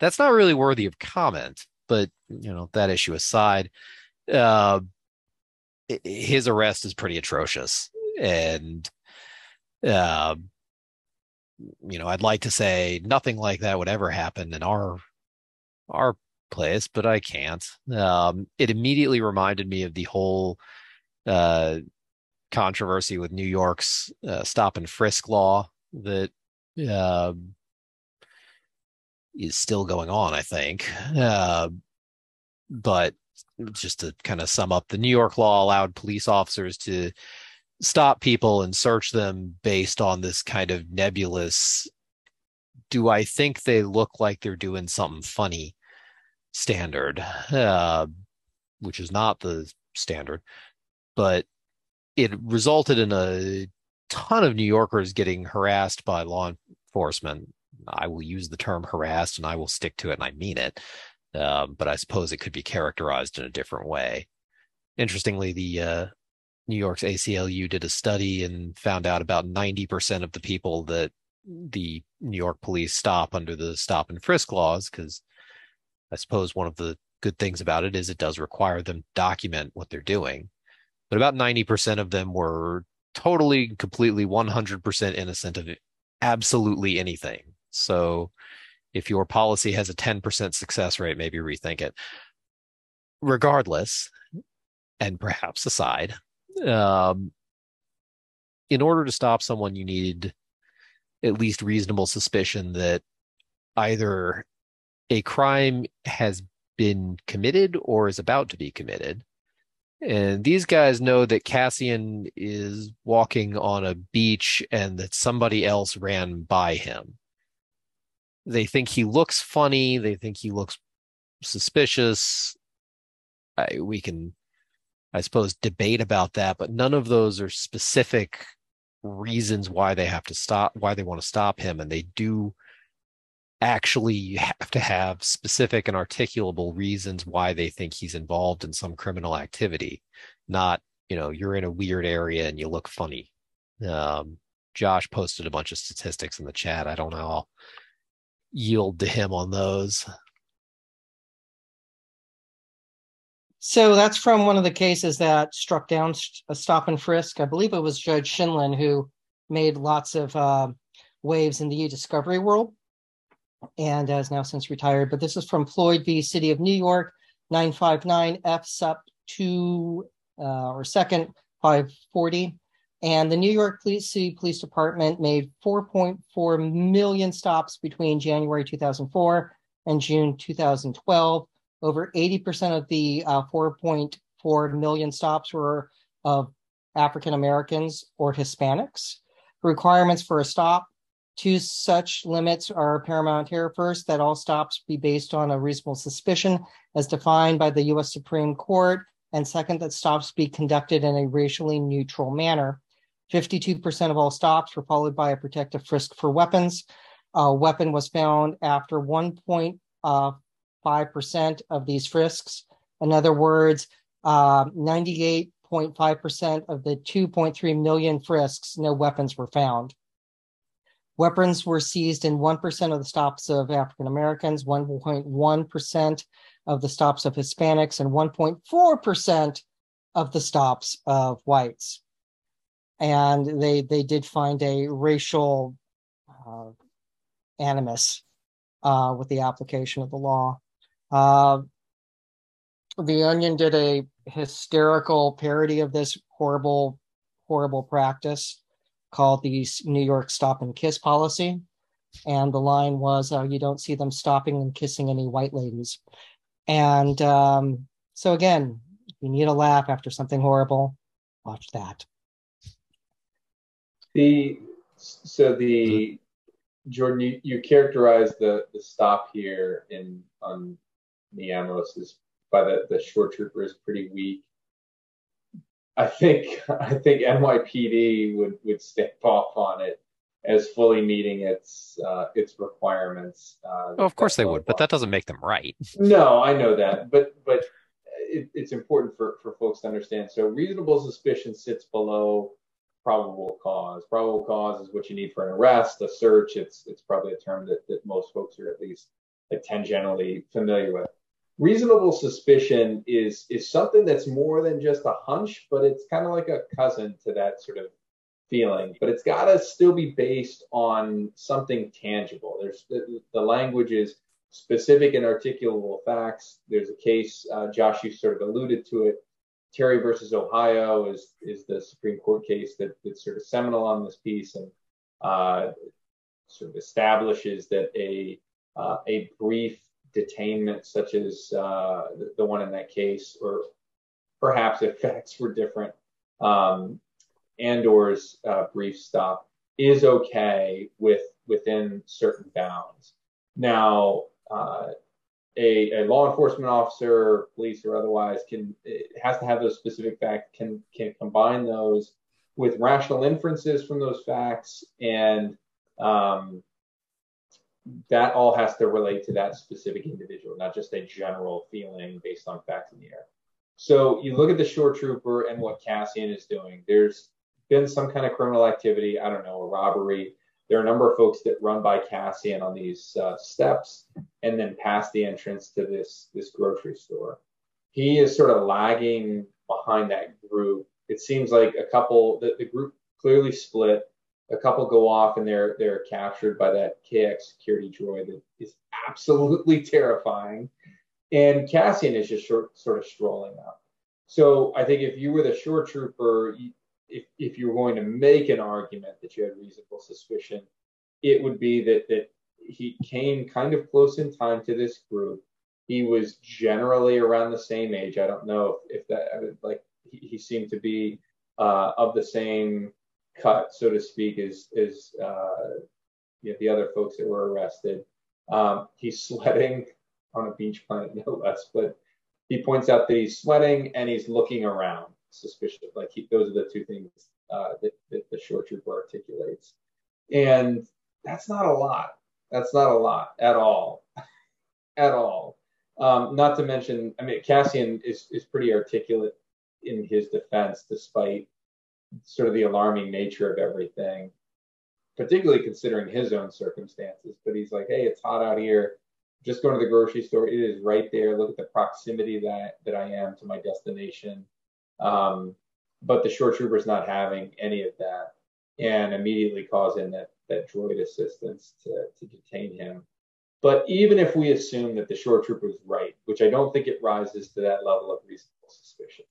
that's not really worthy of comment. But, you know, that issue aside, his arrest is pretty atrocious. And, you know, I'd like to say nothing like that would ever happen in our place, but I can't. It immediately reminded me of the whole controversy with New York's stop and frisk law that is still going on, I think. But just to kind of sum up, the New York law allowed police officers to stop people and search them based on this kind of nebulous, do I think they look like they're doing something funny standard, which is not the standard, but it resulted in a ton of New Yorkers getting harassed by law enforcement. I will use the term harassed and I will stick to it and I mean it, but I suppose it could be characterized in a different way. Interestingly, the New York's ACLU did a study and found out about 90% of the people that the New York police stop under the stop and frisk laws, because I suppose one of the good things about it is it does require them to document what they're doing. But about 90% of them were totally, completely, 100% innocent of absolutely anything. So if your policy has a 10% success rate, maybe rethink it. Regardless, and perhaps aside, in order to stop someone, you need at least reasonable suspicion that either a crime has been committed or is about to be committed. And these guys know that Cassian is walking on a beach and that somebody else ran by him. They think he looks funny. They think he looks suspicious. We can, I suppose, debate about that, but none of those are specific reasons why they have to stop, why they want to stop him. And they do actually have to have specific and articulable reasons why they think he's involved in some criminal activity, not, you know, you're in a weird area and you look funny. Josh posted a bunch of statistics in the chat. I don't know. I'll yield to him on those. So that's from one of the cases that struck down a stop and frisk. I believe it was Judge Shinlin who made lots of waves in the e-discovery world and has now since retired. But this is from Floyd v. City of New York, 959 F Sup 2 or 2nd 540. And the New York City Police Department made 4.4 million stops between January 2004 and June 2012. Over 80% of the 4.4 million stops were of African Americans or Hispanics. Requirements for a stop. Two such limits are paramount here. First, that all stops be based on a reasonable suspicion as defined by the U.S. Supreme Court. And second, that stops be conducted in a racially neutral manner. 52% of all stops were followed by a protective frisk for weapons. A weapon was found after 1.5% of these frisks. In other words, 98.5% of the 2.3 million frisks, no weapons were found. Weapons were seized in 1% of the stops of African Americans, 1.1% of the stops of Hispanics, and 1.4% of the stops of whites. And they did find a racial animus with the application of the law. The Onion did a hysterical parody of this horrible, horrible practice called the New York Stop and Kiss policy. And the line was, you don't see them stopping and kissing any white ladies. And so again, if you need a laugh after something horrible, watch that. Jordan, you characterize the stop here on Niamos is by the Shore Trooper is pretty weak. I think NYPD would step off on it as fully meeting its requirements. Oh, of course they would, but that doesn't make them right. No, I know that, but it's important for folks to understand. So reasonable suspicion sits below probable cause. Probable cause is what you need for an arrest, a search. It's probably a term that most folks are at least tangentially familiar with. Reasonable suspicion is something that's more than just a hunch, but it's kind of like a cousin to that sort of feeling. But it's got to still be based on something tangible. There's the language is specific and articulable facts. There's a case, Josh, you sort of alluded to it. Terry versus Ohio is the Supreme Court case that's sort of seminal on this piece and sort of establishes that a brief detainment such as the one in that case, or perhaps if facts were different, Andor's brief stop is okay within certain bounds. Now, a law enforcement officer, police or otherwise, has to have those specific facts, can combine those with rational inferences from those facts, and that all has to relate to that specific individual, not just a general feeling based on facts in the air. So you look at the Shore Trooper and what Cassian is doing. There's been some kind of criminal activity, I don't know, a robbery. There are a number of folks that run by Cassian on these steps and then past the entrance to this grocery store. He is sort of lagging behind that group. It seems like a couple, the group clearly split. A couple go off and they're captured by that KX security droid that is absolutely terrifying. And Cassian is just sort of strolling up. So I think if you were the Shore Trooper, if you were going to make an argument that you had reasonable suspicion, it would be that he came kind of close in time to this group. He was generally around the same age. I don't know if that, I would like he seemed to be of the same cut, so to speak, as you know, the other folks that were arrested. He's sweating on a beach planet, no less, but he points out that he's sweating and he's looking around suspicious. Like those are the two things that the shore trooper articulates. And that's not a lot. That's not a lot at all, at all. Not to mention, I mean, Cassian is pretty articulate in his defense, despite sort of the alarming nature of everything, particularly considering his own circumstances. But he's like, hey, it's hot out here. Just going to the grocery store. It is right there. Look at the proximity that I am to my destination. But the shore trooper's not having any of that, and immediately calls in that droid assistance to detain him. But even if we assume that the shore trooper is right, which I don't think it rises to that level of reasonable suspicion,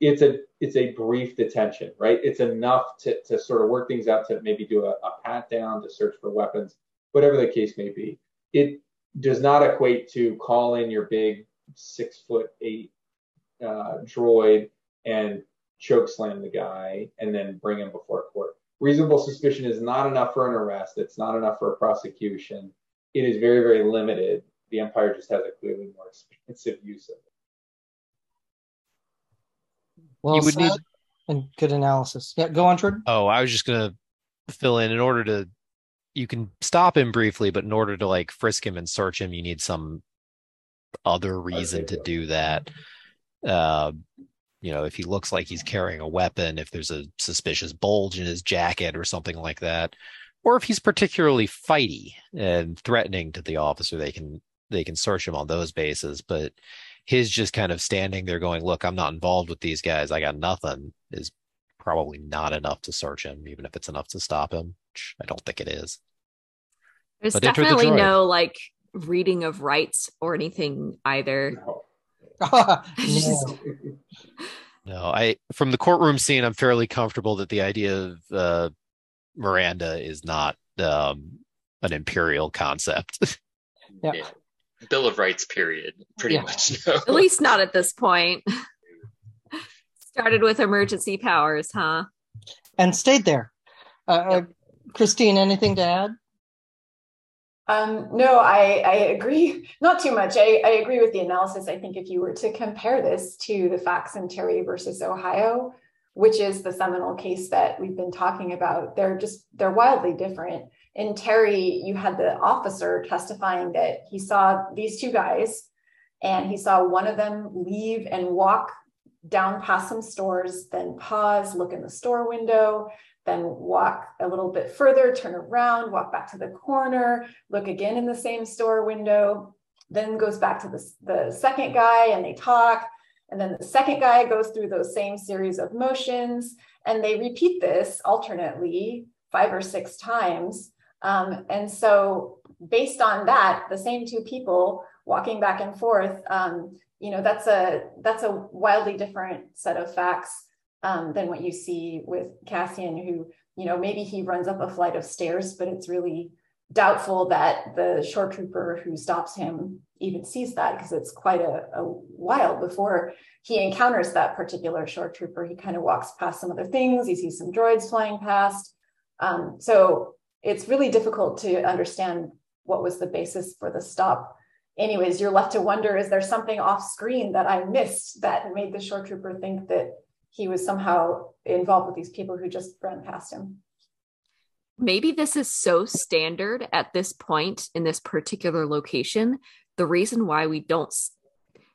it's a brief detention, right? It's enough to sort of work things out, to maybe do a pat down, to search for weapons, whatever the case may be. It does not equate to call in your big 6'8" droid and choke slam the guy and then bring him before court. Reasonable suspicion is not enough for an arrest. It's not enough for a prosecution. It is very, very limited. The Empire just has a clearly more expensive use of it. Well, you would need and good analysis. Yeah, go on, Jordan. Oh, I was just going to fill in order to, you can stop him briefly, but in order to like frisk him and search him, you need some other reason to do that. You know, if he looks like he's carrying a weapon, if there's a suspicious bulge in his jacket or something like that, or if he's particularly fighty and threatening to the officer, they can search him on those bases. But his just kind of standing there going, look, I'm not involved with these guys, I got nothing, is probably not enough to search him, even if it's enough to stop him, which I don't think it is. There's definitely no like reading of rights or anything either. No. No, from the courtroom scene, I'm fairly comfortable that the idea of Miranda is not an imperial concept. Yeah. Bill of Rights, period. Pretty much. No. At least not at this point. Started with emergency powers, huh? And stayed there. Yep. Christine, anything to add? No, I agree. Not too much. I agree with the analysis. I think if you were to compare this to the facts in Terry versus Ohio, which is the seminal case that we've been talking about, they're wildly different. In Terry, you had the officer testifying that he saw these two guys, and he saw one of them leave and walk down past some stores, then pause, look in the store window, then walk a little bit further, turn around, walk back to the corner, look again in the same store window, then goes back to the second guy and they talk. And then the second guy goes through those same series of motions, and they repeat this alternately 5 or 6 times. And so based on that, the same two people walking back and forth, you know, that's a wildly different set of facts than what you see with Cassian, who, you know, maybe he runs up a flight of stairs, but it's really doubtful that the shore trooper who stops him even sees that, because it's quite a while before he encounters that particular shore trooper. He kind of walks past some other things. He sees some droids flying past. So it's really difficult to understand what was the basis for the stop. Anyways, you're left to wonder, is there something off screen that I missed that made the shore trooper think that he was somehow involved with these people who just ran past him? Maybe this is so standard at this point in this particular location. The reason why we don't,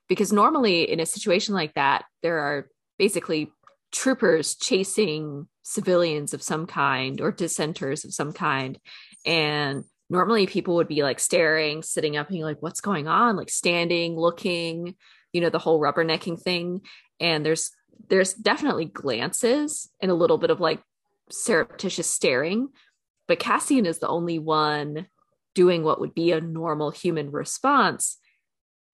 because normally in a situation like that, there are basically troopers chasing civilians of some kind or dissenters of some kind. And normally people would be like staring, sitting up and you're like, what's going on? Like standing, looking, you know, the whole rubbernecking thing. And there's definitely glances and a little bit of like surreptitious staring, but Cassian is the only one doing what would be a normal human response.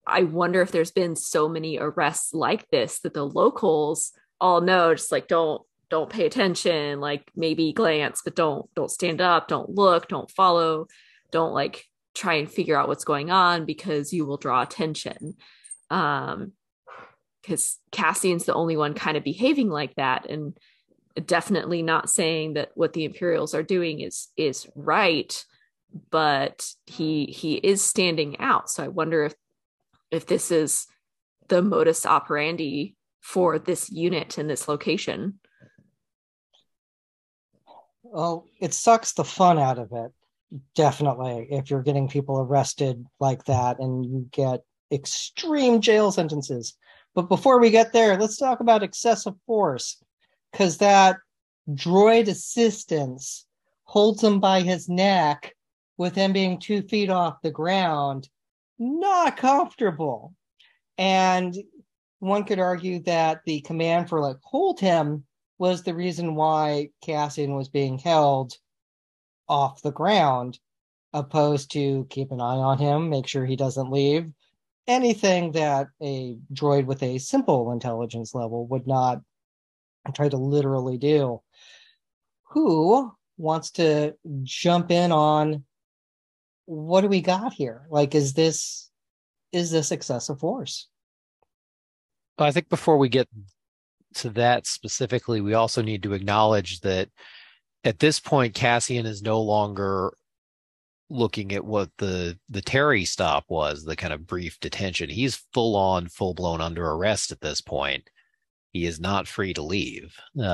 I wonder if there's been so many arrests like this that the locals all know, just like, don't pay attention, like maybe glance, but don't stand up, don't look, don't follow, don't like try and figure out what's going on because you will draw attention. because Cassian's the only one kind of behaving like that, and definitely not saying that what the Imperials are doing is right, but he is standing out. So I wonder if this is the modus operandi for this unit in this location. Oh, it sucks the fun out of it. Definitely. If you're getting people arrested like that and you get extreme jail sentences. But before we get there, let's talk about excessive force, because that droid assistance holds him by his neck with him being 2 feet off the ground. Not comfortable. And one could argue that the command for like hold him was the reason why Cassian was being held off the ground, opposed to keep an eye on him, make sure he doesn't leave. Anything that a droid with a simple intelligence level would not try to literally do. Who wants to jump in on what do we got here? Like, is this excessive force? Well, I think before we get to that specifically, we also need to acknowledge that at this point, Cassian is no longer looking at what the Terry stop was, the kind of brief detention. He's full-blown under arrest at this point. He is not free to leave. In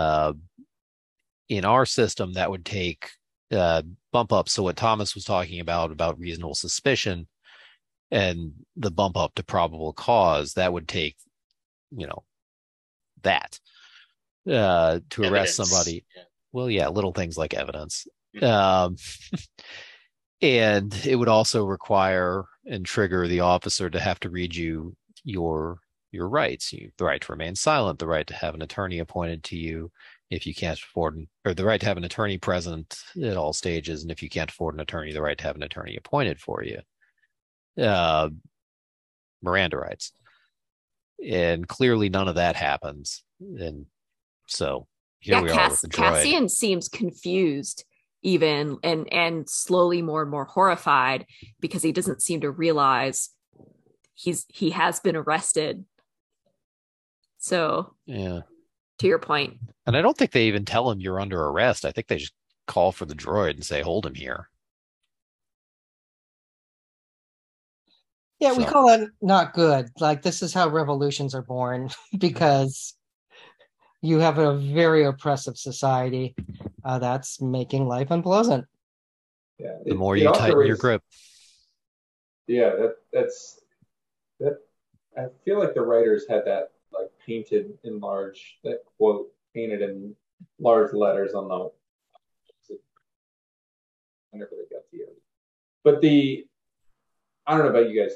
our system, that would take bump up. So what Thomas was talking about reasonable suspicion and the bump up to probable cause, that would take, to arrest somebody. Yeah. Well, yeah, little things like evidence. And it would also require and trigger the officer to have to read you your rights, the right to remain silent, the right to have an attorney appointed to you if you can't afford, or the right to have an attorney present at all stages, and if you can't afford an attorney, the right to have an attorney appointed for you. Miranda rights. And clearly none of that happens. And so... Here we are with the droid. Cassian seems confused even and slowly more and more horrified, because he doesn't seem to realize he has been arrested. So yeah, to your point. And I don't think they even tell him you're under arrest. I think they just call for the droid and say, hold him here. Yeah, so. We call that not good. Like, this is how revolutions are born, because... you have a very oppressive society that's making life unpleasant. Yeah, the more you tighten your grip. Yeah, that's. I feel like the writers had that like painted in large, that quote painted in large letters on the. I never really got to it. But I don't know about you guys.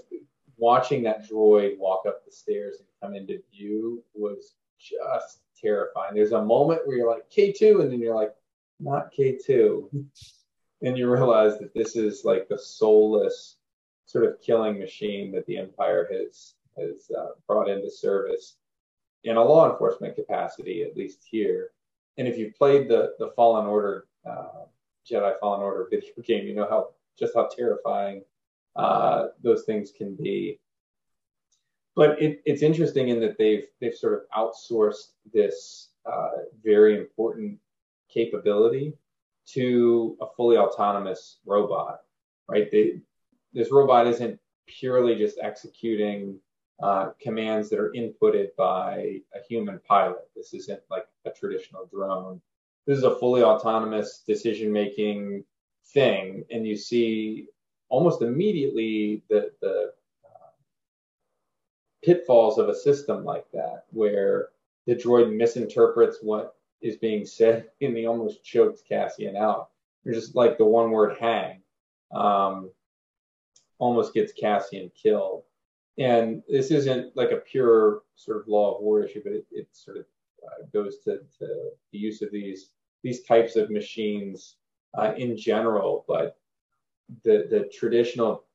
Watching that droid walk up the stairs and come into view was just terrifying. There's a moment where you're like K2, and then you're like, not K2, and you realize that this is like the soulless sort of killing machine that the Empire has brought into service in a law enforcement capacity, at least here. And if you've played the Fallen Order Jedi Fallen Order video game, you know how terrifying those things can be. But it's interesting in that they've sort of outsourced this very important capability to a fully autonomous robot, right? This robot isn't purely just executing commands that are inputted by a human pilot. This isn't like a traditional drone. This is a fully autonomous decision-making thing. And you see almost immediately the pitfalls of a system like that, where the droid misinterprets what is being said, and he almost chokes Cassian out. Or just like the one word hang, almost gets Cassian killed. And this isn't like a pure sort of law of war issue, but it sort of goes to the use of these types of machines in general. But the traditional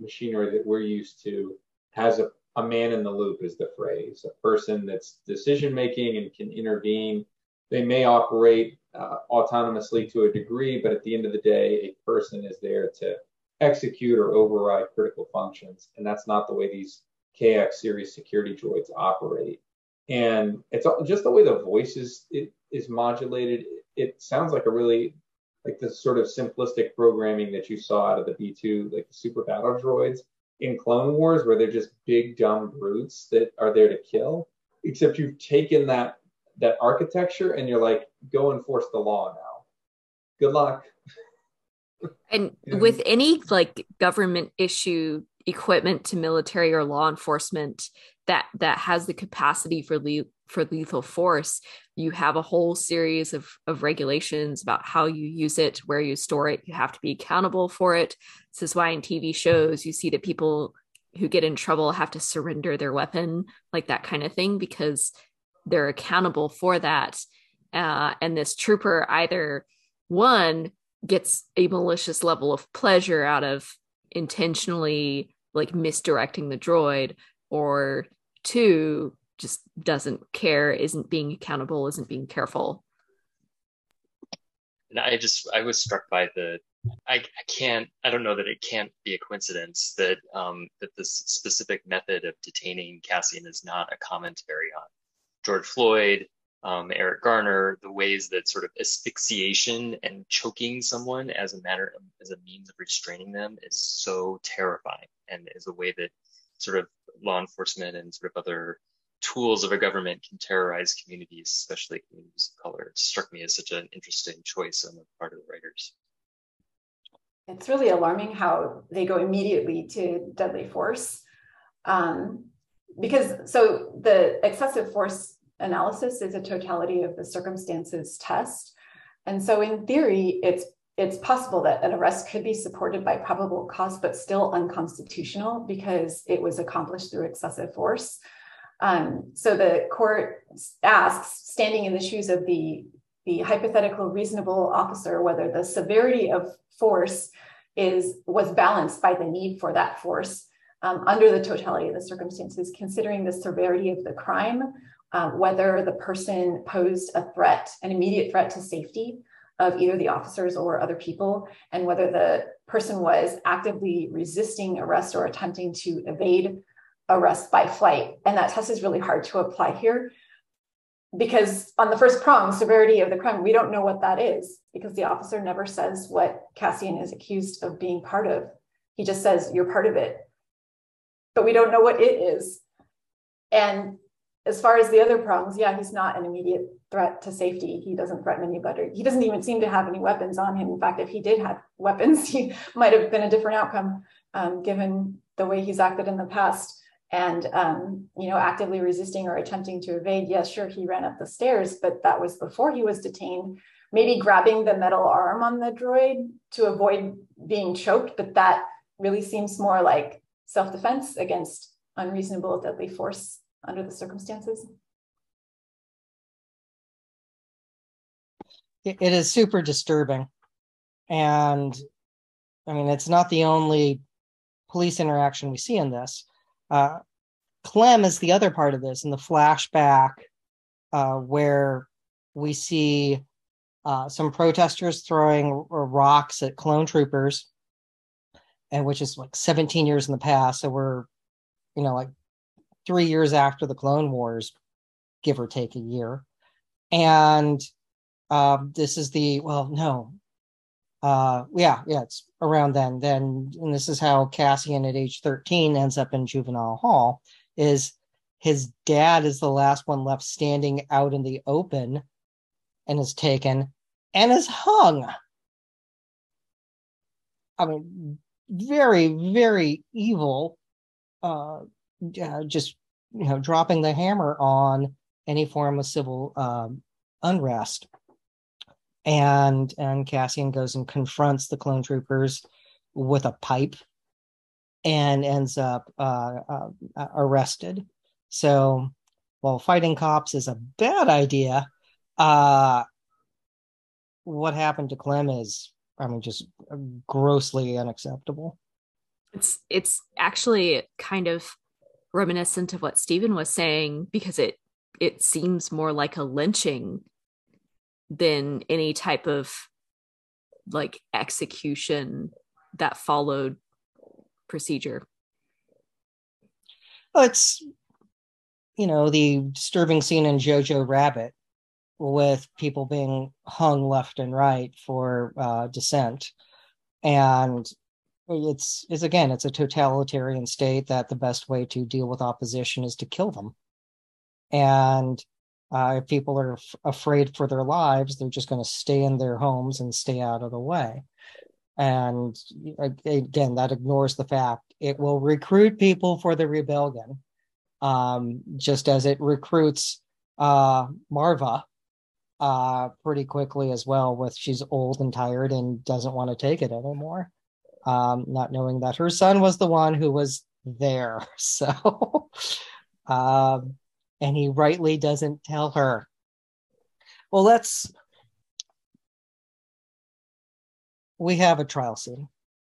machinery that we're used to has a man in the loop is the phrase, a person that's decision-making and can intervene. They may operate autonomously to a degree, but at the end of the day, a person is there to execute or override critical functions. And that's not the way these KX series security droids operate. And it's just the way the voice is modulated. It sounds like a really, like the sort of simplistic programming that you saw out of the B2, like the super battle droids in Clone Wars, where they're just big, dumb brutes that are there to kill, except you've taken that architecture and you're like, go enforce the law now. Good luck. And with any like government issue equipment to military or law enforcement that has the capacity for lethal force, you have a whole series of regulations about how you use it, where you store it. You have to be accountable for it. This is why in TV shows you see that people who get in trouble have to surrender their weapon, like that kind of thing, because they're accountable for that. And this trooper either one gets a malicious level of pleasure out of intentionally like misdirecting the droid, or two, just doesn't care, isn't being accountable, isn't being careful. And I was struck by I don't know that it can't be a coincidence that that this specific method of detaining Cassian is not a commentary on George Floyd, Eric Garner, the ways that sort of asphyxiation and choking someone as a means of restraining them is so terrifying, and is a way that sort of law enforcement and sort of other tools of a government can terrorize communities, especially communities of color. It struck me as such an interesting choice on the part of the writers. It's really alarming how they go immediately to deadly force. Because the excessive force analysis is a totality of the circumstances test. And so in theory, it's possible that an arrest could be supported by probable cause, but still unconstitutional because it was accomplished through excessive force. So the court asks, standing in the shoes of the hypothetical reasonable officer, whether the severity of force was balanced by the need for that force under the totality of the circumstances, considering the severity of the crime, whether the person posed a threat, an immediate threat to safety of either the officers or other people, and whether the person was actively resisting arrest or attempting to evade arrest by flight. And that test is really hard to apply here, because on the first prong, severity of the crime, we don't know what that is, because the officer never says what Cassian is accused of being part of. He just says, you're part of it, but we don't know what it is. And as far as the other prongs, yeah, he's not an immediate threat to safety. He doesn't threaten anybody. He doesn't even seem to have any weapons on him. In fact, if he did have weapons, he might have been a different outcome, given the way he's acted in the past. And, actively resisting or attempting to evade. Yes, sure, he ran up the stairs, but that was before he was detained. Maybe grabbing the metal arm on the droid to avoid being choked, but that really seems more like self-defense against unreasonable deadly force under the circumstances. It is super disturbing. And, I mean, it's not the only police interaction we see in this. Clem is the other part of this in the flashback where we see some protesters throwing rocks at clone troopers, and which is like 17 years in the past. So we're, like 3 years after the Clone Wars, give or take a year. And it's around then. And this is how Cassian at age 13 ends up in juvenile hall. Is his dad is the last one left standing out in the open, and is taken and is hung. I mean, very, very evil. Just dropping the hammer on any form of civil unrest. And Cassian goes and confronts the clone troopers with a pipe and ends up arrested. So while fighting cops is a bad idea, what happened to Clem is, just grossly unacceptable. It's actually kind of reminiscent of what Stephen was saying, because it seems more like a lynching than any type of like execution that followed procedure. It's, you know, the disturbing scene in Jojo Rabbit with people being hung left and right for dissent. And it's again, it's a totalitarian state that the best way to deal with opposition is to kill them. And if people are afraid for their lives, they're just going to stay in their homes and stay out of the way. And again, that ignores the fact it will recruit people for the rebellion, just as it recruits Marva pretty quickly as well, with she's old and tired and doesn't want to take it anymore, not knowing that her son was the one who was there. So, and he rightly doesn't tell her. Well, we have a trial scene.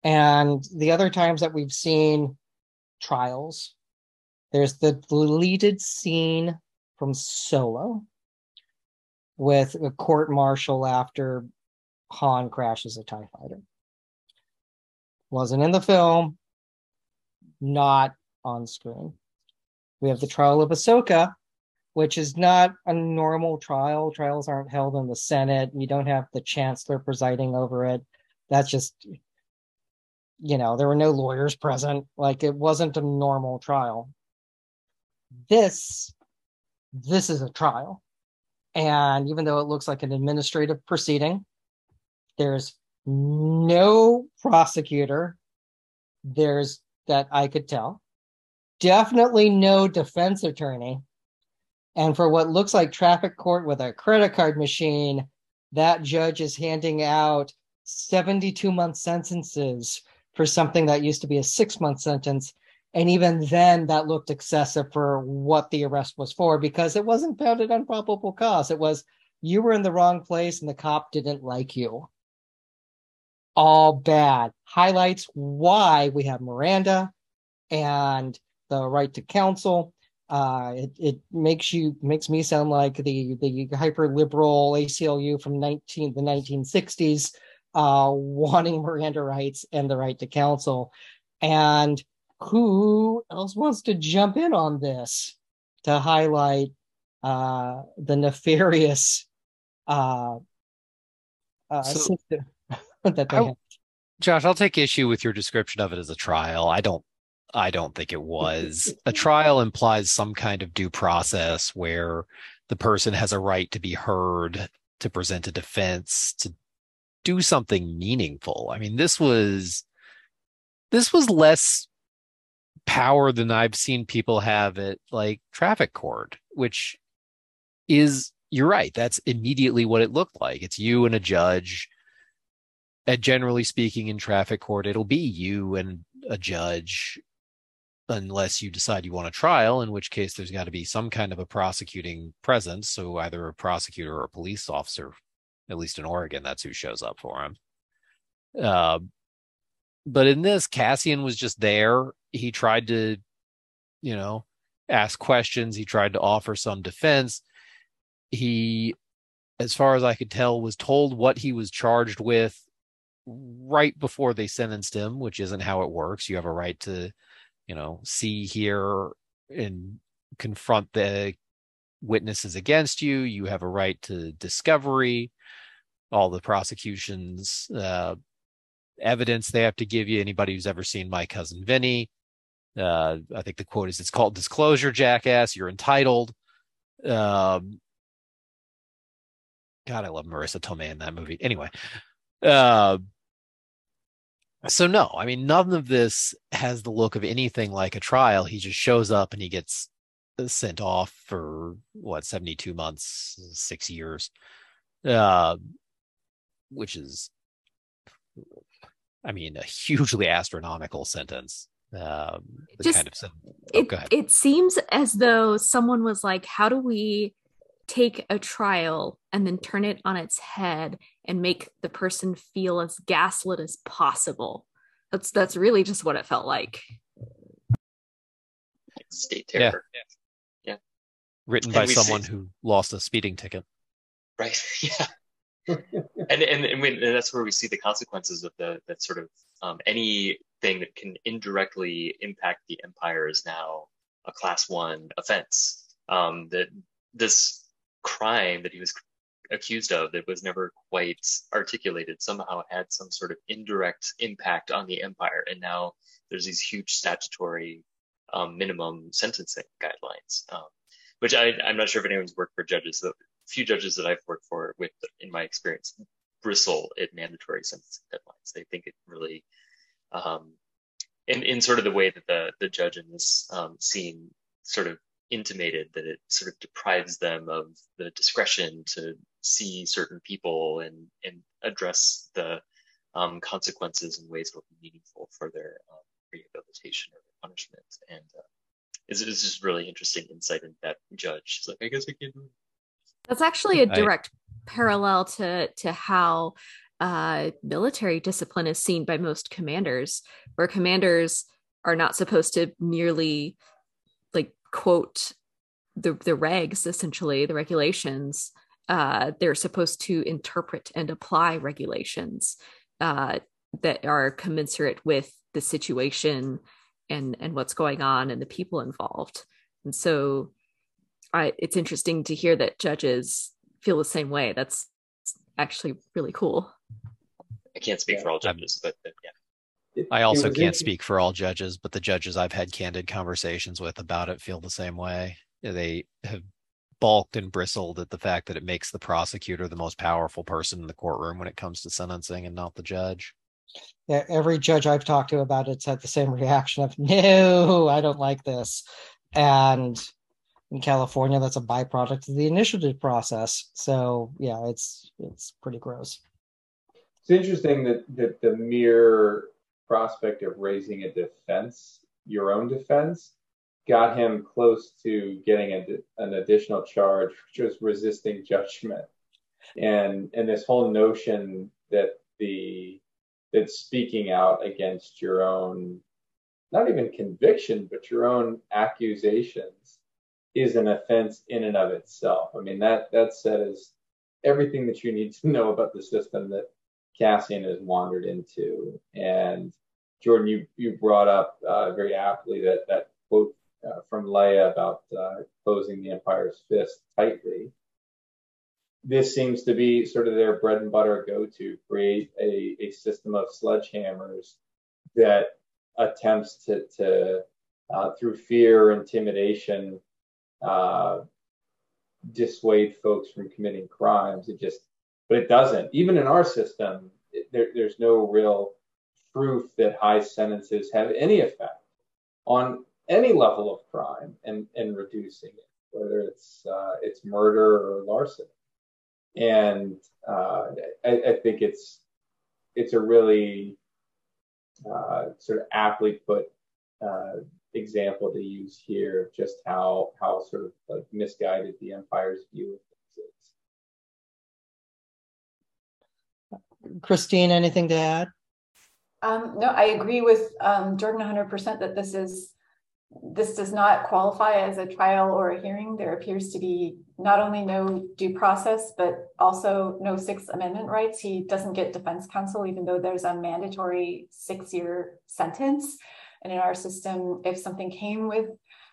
And the other times that we've seen trials, there's the deleted scene from Solo with a court martial after Han crashes a TIE fighter. Wasn't in the film, not on screen. We have the trial of Ahsoka, which is not a normal trial. Trials aren't held in the Senate. You don't have the chancellor presiding over it. That's just, you know, there were no lawyers present. Like, it wasn't a normal trial. This is a trial. And even though it looks like an administrative proceeding, there's no prosecutor. There's, that I could tell, definitely no defense attorney. And for what looks like traffic court with a credit card machine, that judge is handing out 72-month sentences for something that used to be a 6-month sentence. And even then, that looked excessive for what the arrest was for, because it wasn't founded on probable cause. It was, you were in the wrong place and the cop didn't like you. All bad. Highlights why we have Miranda and the right to counsel. It makes me sound like the hyper-liberal ACLU from the 1960s. Wanting Miranda rights and the right to counsel. And who else wants to jump in on this to highlight the nefarious system that they have? Josh, I'll take issue with your description of it as a trial. I don't think it was. A trial implies some kind of due process where the person has a right to be heard, to present a defense, to do something meaningful. I mean, this was less power than I've seen people have at like traffic court, which is, you're right, that's immediately what it looked like. It's you and a judge. And generally speaking, in traffic court, it'll be you and a judge, unless you decide you want a trial, in which case there's got to be some kind of a prosecuting presence. So either a prosecutor or a police officer. At least in Oregon, that's who shows up for him. But in this, Cassian was just there. He tried to, you know, ask questions. He tried to offer some defense. He, as far as I could tell, was told what he was charged with right before they sentenced him, which isn't how it works. You have a right to, you know, see, hear, and confront the witnesses against you. You have a right to discovery, all the prosecution's evidence they have to give you. Anybody who's ever seen My Cousin Vinny, I think the quote is, it's called disclosure, jackass, you're entitled. God, I love Marissa Tomei in that movie. Anyway, so no, I mean, none of this has the look of anything like a trial. He just shows up and he gets sent off for what, 72 months, 6 years, which is, I mean, a hugely astronomical sentence. It seems as though someone was like, how do we take a trial and then turn it on its head and make the person feel as gaslit as possible? That's really just what it felt like. State terror. Yeah. Written by someone who lost a speeding ticket. Right. Yeah. and that's where we see the consequences of that sort of anything that can indirectly impact the empire is now a class one offense. That this crime that he was accused of that was never quite articulated somehow had some sort of indirect impact on the empire. And now there's these huge statutory minimum sentencing guidelines, which I'm not sure if anyone's worked for judges. The few judges that I've worked for with in my experience bristle at mandatory sentencing deadlines. They think it really, in sort of the way that the judge in this scene sort of intimated that it sort of deprives them of the discretion to see certain people and address the consequences in ways that will be meaningful for their rehabilitation or their punishment. And it's just really interesting insight into that judge. She's like, I guess we can. That's actually a direct parallel to how military discipline is seen by most commanders, where commanders are not supposed to merely quote the regs, essentially the regulations. They're supposed to interpret and apply regulations that are commensurate with the situation and what's going on and the people involved. And so it's interesting to hear that judges feel the same way. That's actually really cool. I can't speak for all judges, but yeah. I also can't speak for all judges, but the judges I've had candid conversations with about it feel the same way. They have balked and bristled at the fact that it makes the prosecutor the most powerful person in the courtroom when it comes to sentencing and not the judge. Yeah, every judge I've talked to about it's had the same reaction of, no, I don't like this. And in California, that's a byproduct of the initiative process. So yeah, it's pretty gross. It's interesting that the mere prospect of raising a defense, your own defense, got him close to getting an additional charge, which was resisting judgment, and this whole notion that that speaking out against your own, not even conviction, but your own accusations, is an offense in and of itself. I mean, that says everything that you need to know about the system that Cassian has wandered into. And Jordan, you brought up very aptly that quote from Leia about closing the Empire's fist tightly. This seems to be sort of their bread and butter go-to, create a system of sledgehammers that attempts to through fear, intimidation, dissuade folks from committing crimes. But it doesn't. Even in our system, there's no real proof that high sentences have any effect on any level of crime and reducing it, whether it's murder or larceny. And I think it's a really sort of aptly put example to use here of just how sort of like misguided the Empire's view of things is. Christine, anything to add? No, I agree with Jordan 100% that this does not qualify as a trial or a hearing. There appears to be not only no due process, but also no Sixth Amendment rights. He doesn't get defense counsel, even though there's a mandatory 6-year sentence. And in our system, if something came with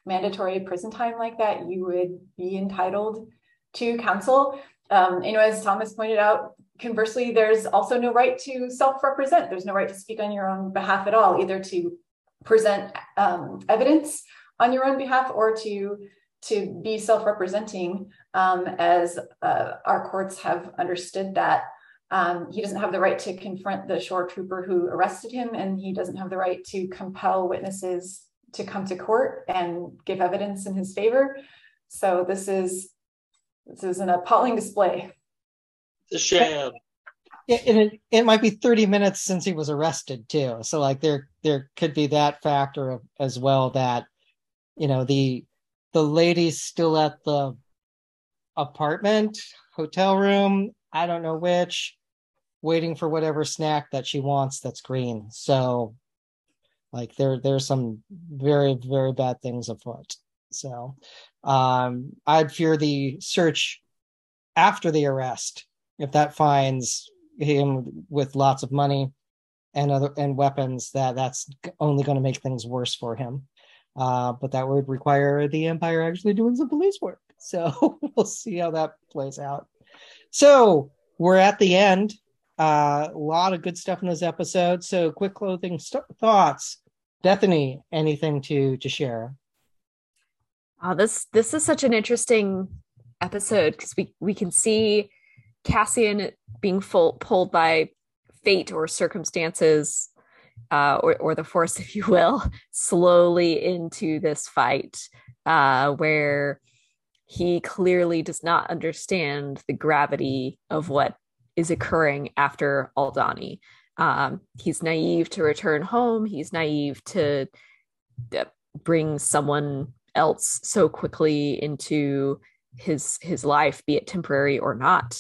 mandatory prison time like that, you would be entitled to counsel. As Thomas pointed out, conversely, there's also no right to self-represent. There's no right to speak on your own behalf at all, either to present evidence on your own behalf or to be self-representing, as our courts have understood that. He doesn't have the right to confront the shore trooper who arrested him, and he doesn't have the right to compel witnesses to come to court and give evidence in his favor. So this is an appalling display. A sham. And it might be 30 minutes since he was arrested too, so like there could be that factor as well, that the lady's still at the hotel room, I don't know which, waiting for whatever snack that she wants that's green. So like there's some very, very bad things afoot. So I'd fear the search after the arrest, if that finds him with lots of money and weapons, that's only going to make things worse for him. But that would require the Empire actually doing some police work. So we'll see how that plays out. So we're at the end. A lot of good stuff in this episode. So quick clothing thoughts. Bethany, anything to share? Oh, this is such an interesting episode because we can see Cassian being pulled by fate or circumstances or the force, if you will, slowly into this fight where he clearly does not understand the gravity of what is occurring after Aldhani. He's naive to return home. He's naive to bring someone else so quickly into his life, be it temporary or not.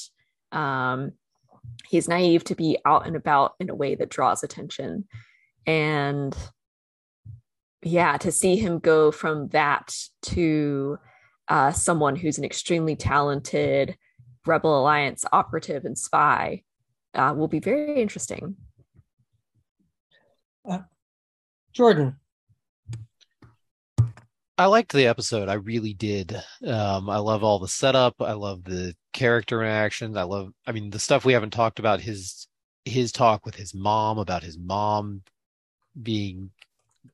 He's naive to be out and about in a way that draws attention. And yeah, to see him go from that to someone who's an extremely talented Rebel Alliance operative and spy will be very interesting. Jordan. I liked the episode. I really did. I love all the setup. I love the character interactions. I mean, the stuff we haven't talked about, his talk with his mom about his mom being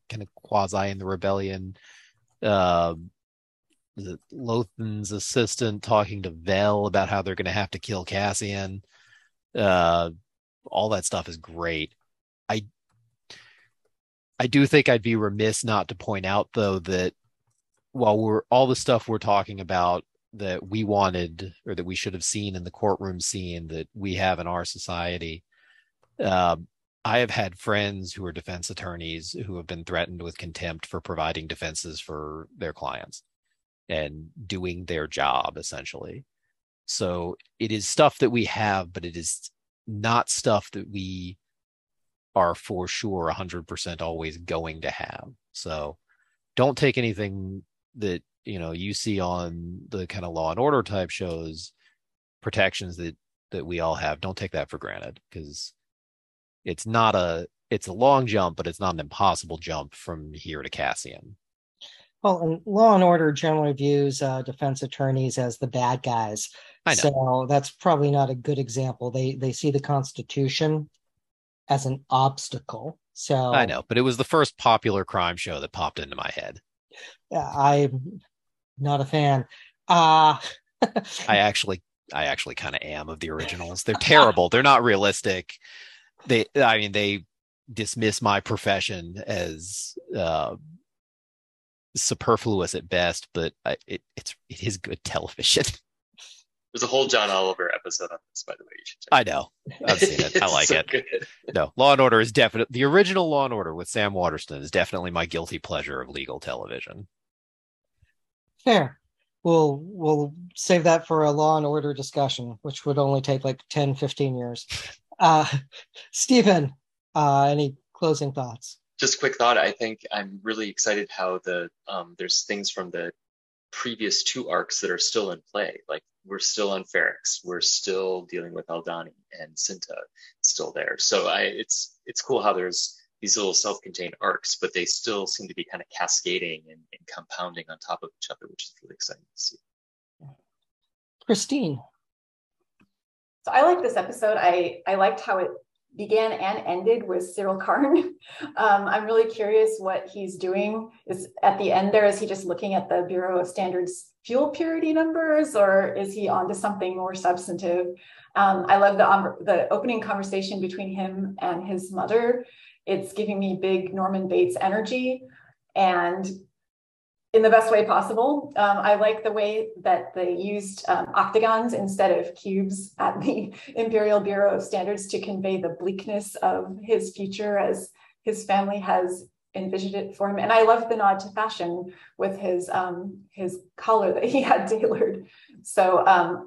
kind of quasi in the rebellion. Luthen's assistant talking to Vel about how they're going to have to kill Cassian. All that stuff is great. I do think I'd be remiss not to point out, though, that while all the stuff we're talking about that we wanted or that we should have seen in the courtroom scene that we have in our society, I have had friends who are defense attorneys who have been threatened with contempt for providing defenses for their clients and doing their job, essentially. So it is stuff that we have, but it is not stuff that we are for sure 100% always going to have. So don't take anything that you see on the kind of Law and Order type shows, protections that we all have. Don't take that for granted, because it's a long jump, but it's not an impossible jump from here to Cassian. Well, and Law and Order generally views defense attorneys as the bad guys. I know. So that's probably not a good example. They see the Constitution as an obstacle. So I know, but it was the first popular crime show that popped into my head. Yeah, I'm not a fan. I actually kind of am of the originals. They're terrible. They're not realistic. They dismiss my profession as superfluous at best, but it is good television. There's a whole John Oliver episode on this, by the way. You should check I know. I've seen it. I like so it. Good. No, Law and Order is definitely the original. Law and Order with Sam Waterston is definitely my guilty pleasure of legal television. Fair. We'll save that for a Law and Order discussion, which would only take like 10, 15 years. Stephen, any closing thoughts? Just quick thought. I think I'm really excited how the there's things from the previous two arcs that are still in play. Like, we're still on Ferrex, we're still dealing with Aldhani, and Sinta still there. So it's cool how there's these little self-contained arcs, but they still seem to be kind of cascading and compounding on top of each other, which is really exciting to see. Christine. So I like this episode. I liked how it began and ended with Cyril Karn. I'm really curious what he's doing. Is at the end there, is he just looking at the Bureau of Standards fuel purity numbers, or is he onto something more substantive? I love the opening conversation between him and his mother. It's giving me big Norman Bates energy, and in the best way possible. I like the way that they used octagons instead of cubes at the Imperial Bureau of Standards to convey the bleakness of his future as his family has envisioned it for him. And I love the nod to fashion with his collar that he had tailored. So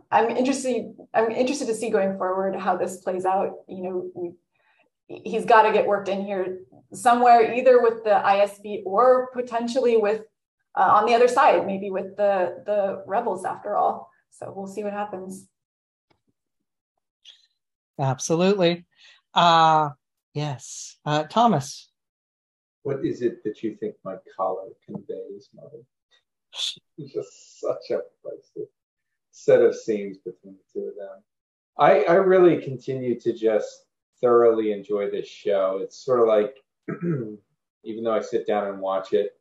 I'm interested to see going forward how this plays out. He's got to get worked in here somewhere, either with the ISB or potentially with on the other side, maybe with the rebels after all. So we'll see what happens. Absolutely. Yes. Thomas. What is it that you think my collar conveys, Mother? Just such a priceless set of scenes between the two of them. I really continue to just thoroughly enjoy this show. It's sort of like, even though I sit down and watch it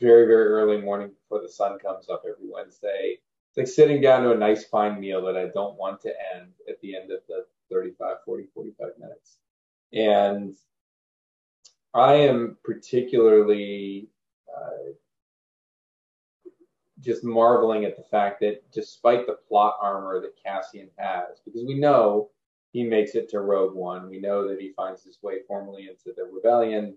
very, very early morning before the sun comes up every Wednesday, it's like sitting down to a nice fine meal that I don't want to end at the end of the 35, 40, 45 minutes. And I am particularly just marveling at the fact that despite the plot armor that Cassian has, because we know he makes it to Rogue One, we know that he finds his way formally into the rebellion,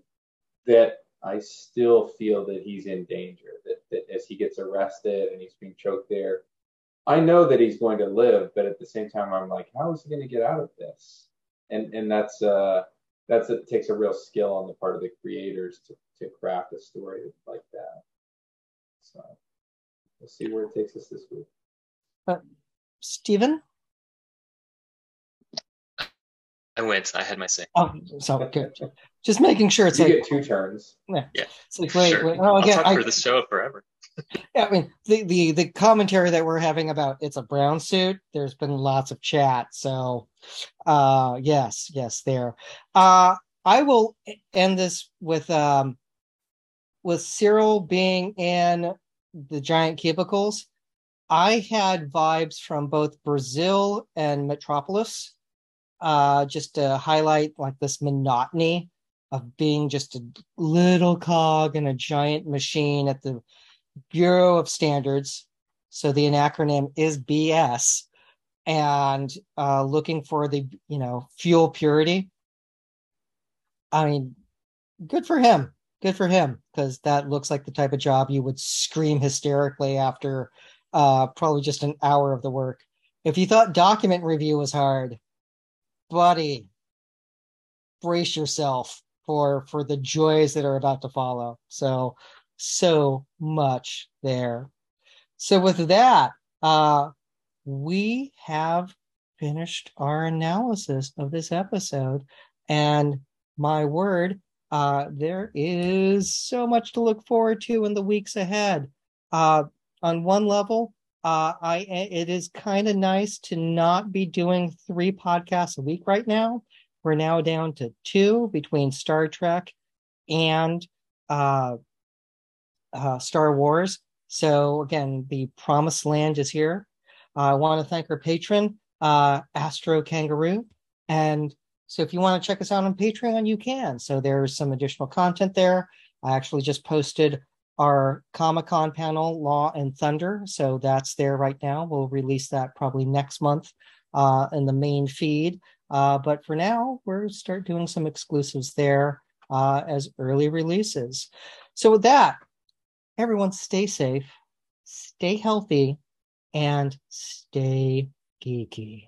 that I still feel that he's in danger, that as he gets arrested and he's being choked there, I know that he's going to live, but at the same time, I'm like, how is he going to get out of this? And that's it takes a real skill on the part of the creators to craft a story like that. So we'll see where it takes us this week. Stephen? I went. I had my say. Oh, so good. Just making sure it's you like, get two turns. Yeah. It's like, wait, sure. Wait. Oh, again, I'll talk for the show forever. Yeah, I mean, the commentary that we're having about it's a brown suit, there's been lots of chat. So, yes, there. I will end this with Cyril being in the giant cubicles. I had vibes from both Brazil and Metropolis, just to highlight like this monotony of being just a little cog in a giant machine at the Bureau of Standards, so the acronym is BS, and looking for the fuel purity. I mean, good for him, because that looks like the type of job you would scream hysterically after probably just an hour of the work. If you thought document review was hard, buddy, brace yourself for the joys that are about to follow. So much there. So with that, we have finished our analysis of this episode, and my word, there is so much to look forward to in the weeks ahead. On one level, it is kind of nice to not be doing 3 podcasts a week right now. We're now down to 2 between Star Trek and Star Wars. So again, the promised land is here. I want to thank our patron, Astro Kangaroo. And so if you want to check us out on Patreon, you can. So there's some additional content there. I actually just posted our Comic-Con panel, Law and Thunder. So that's there right now. We'll release that probably next month in the main feed. But for now, we'll start doing some exclusives there as early releases. So with that, everyone stay safe, stay healthy, and stay geeky.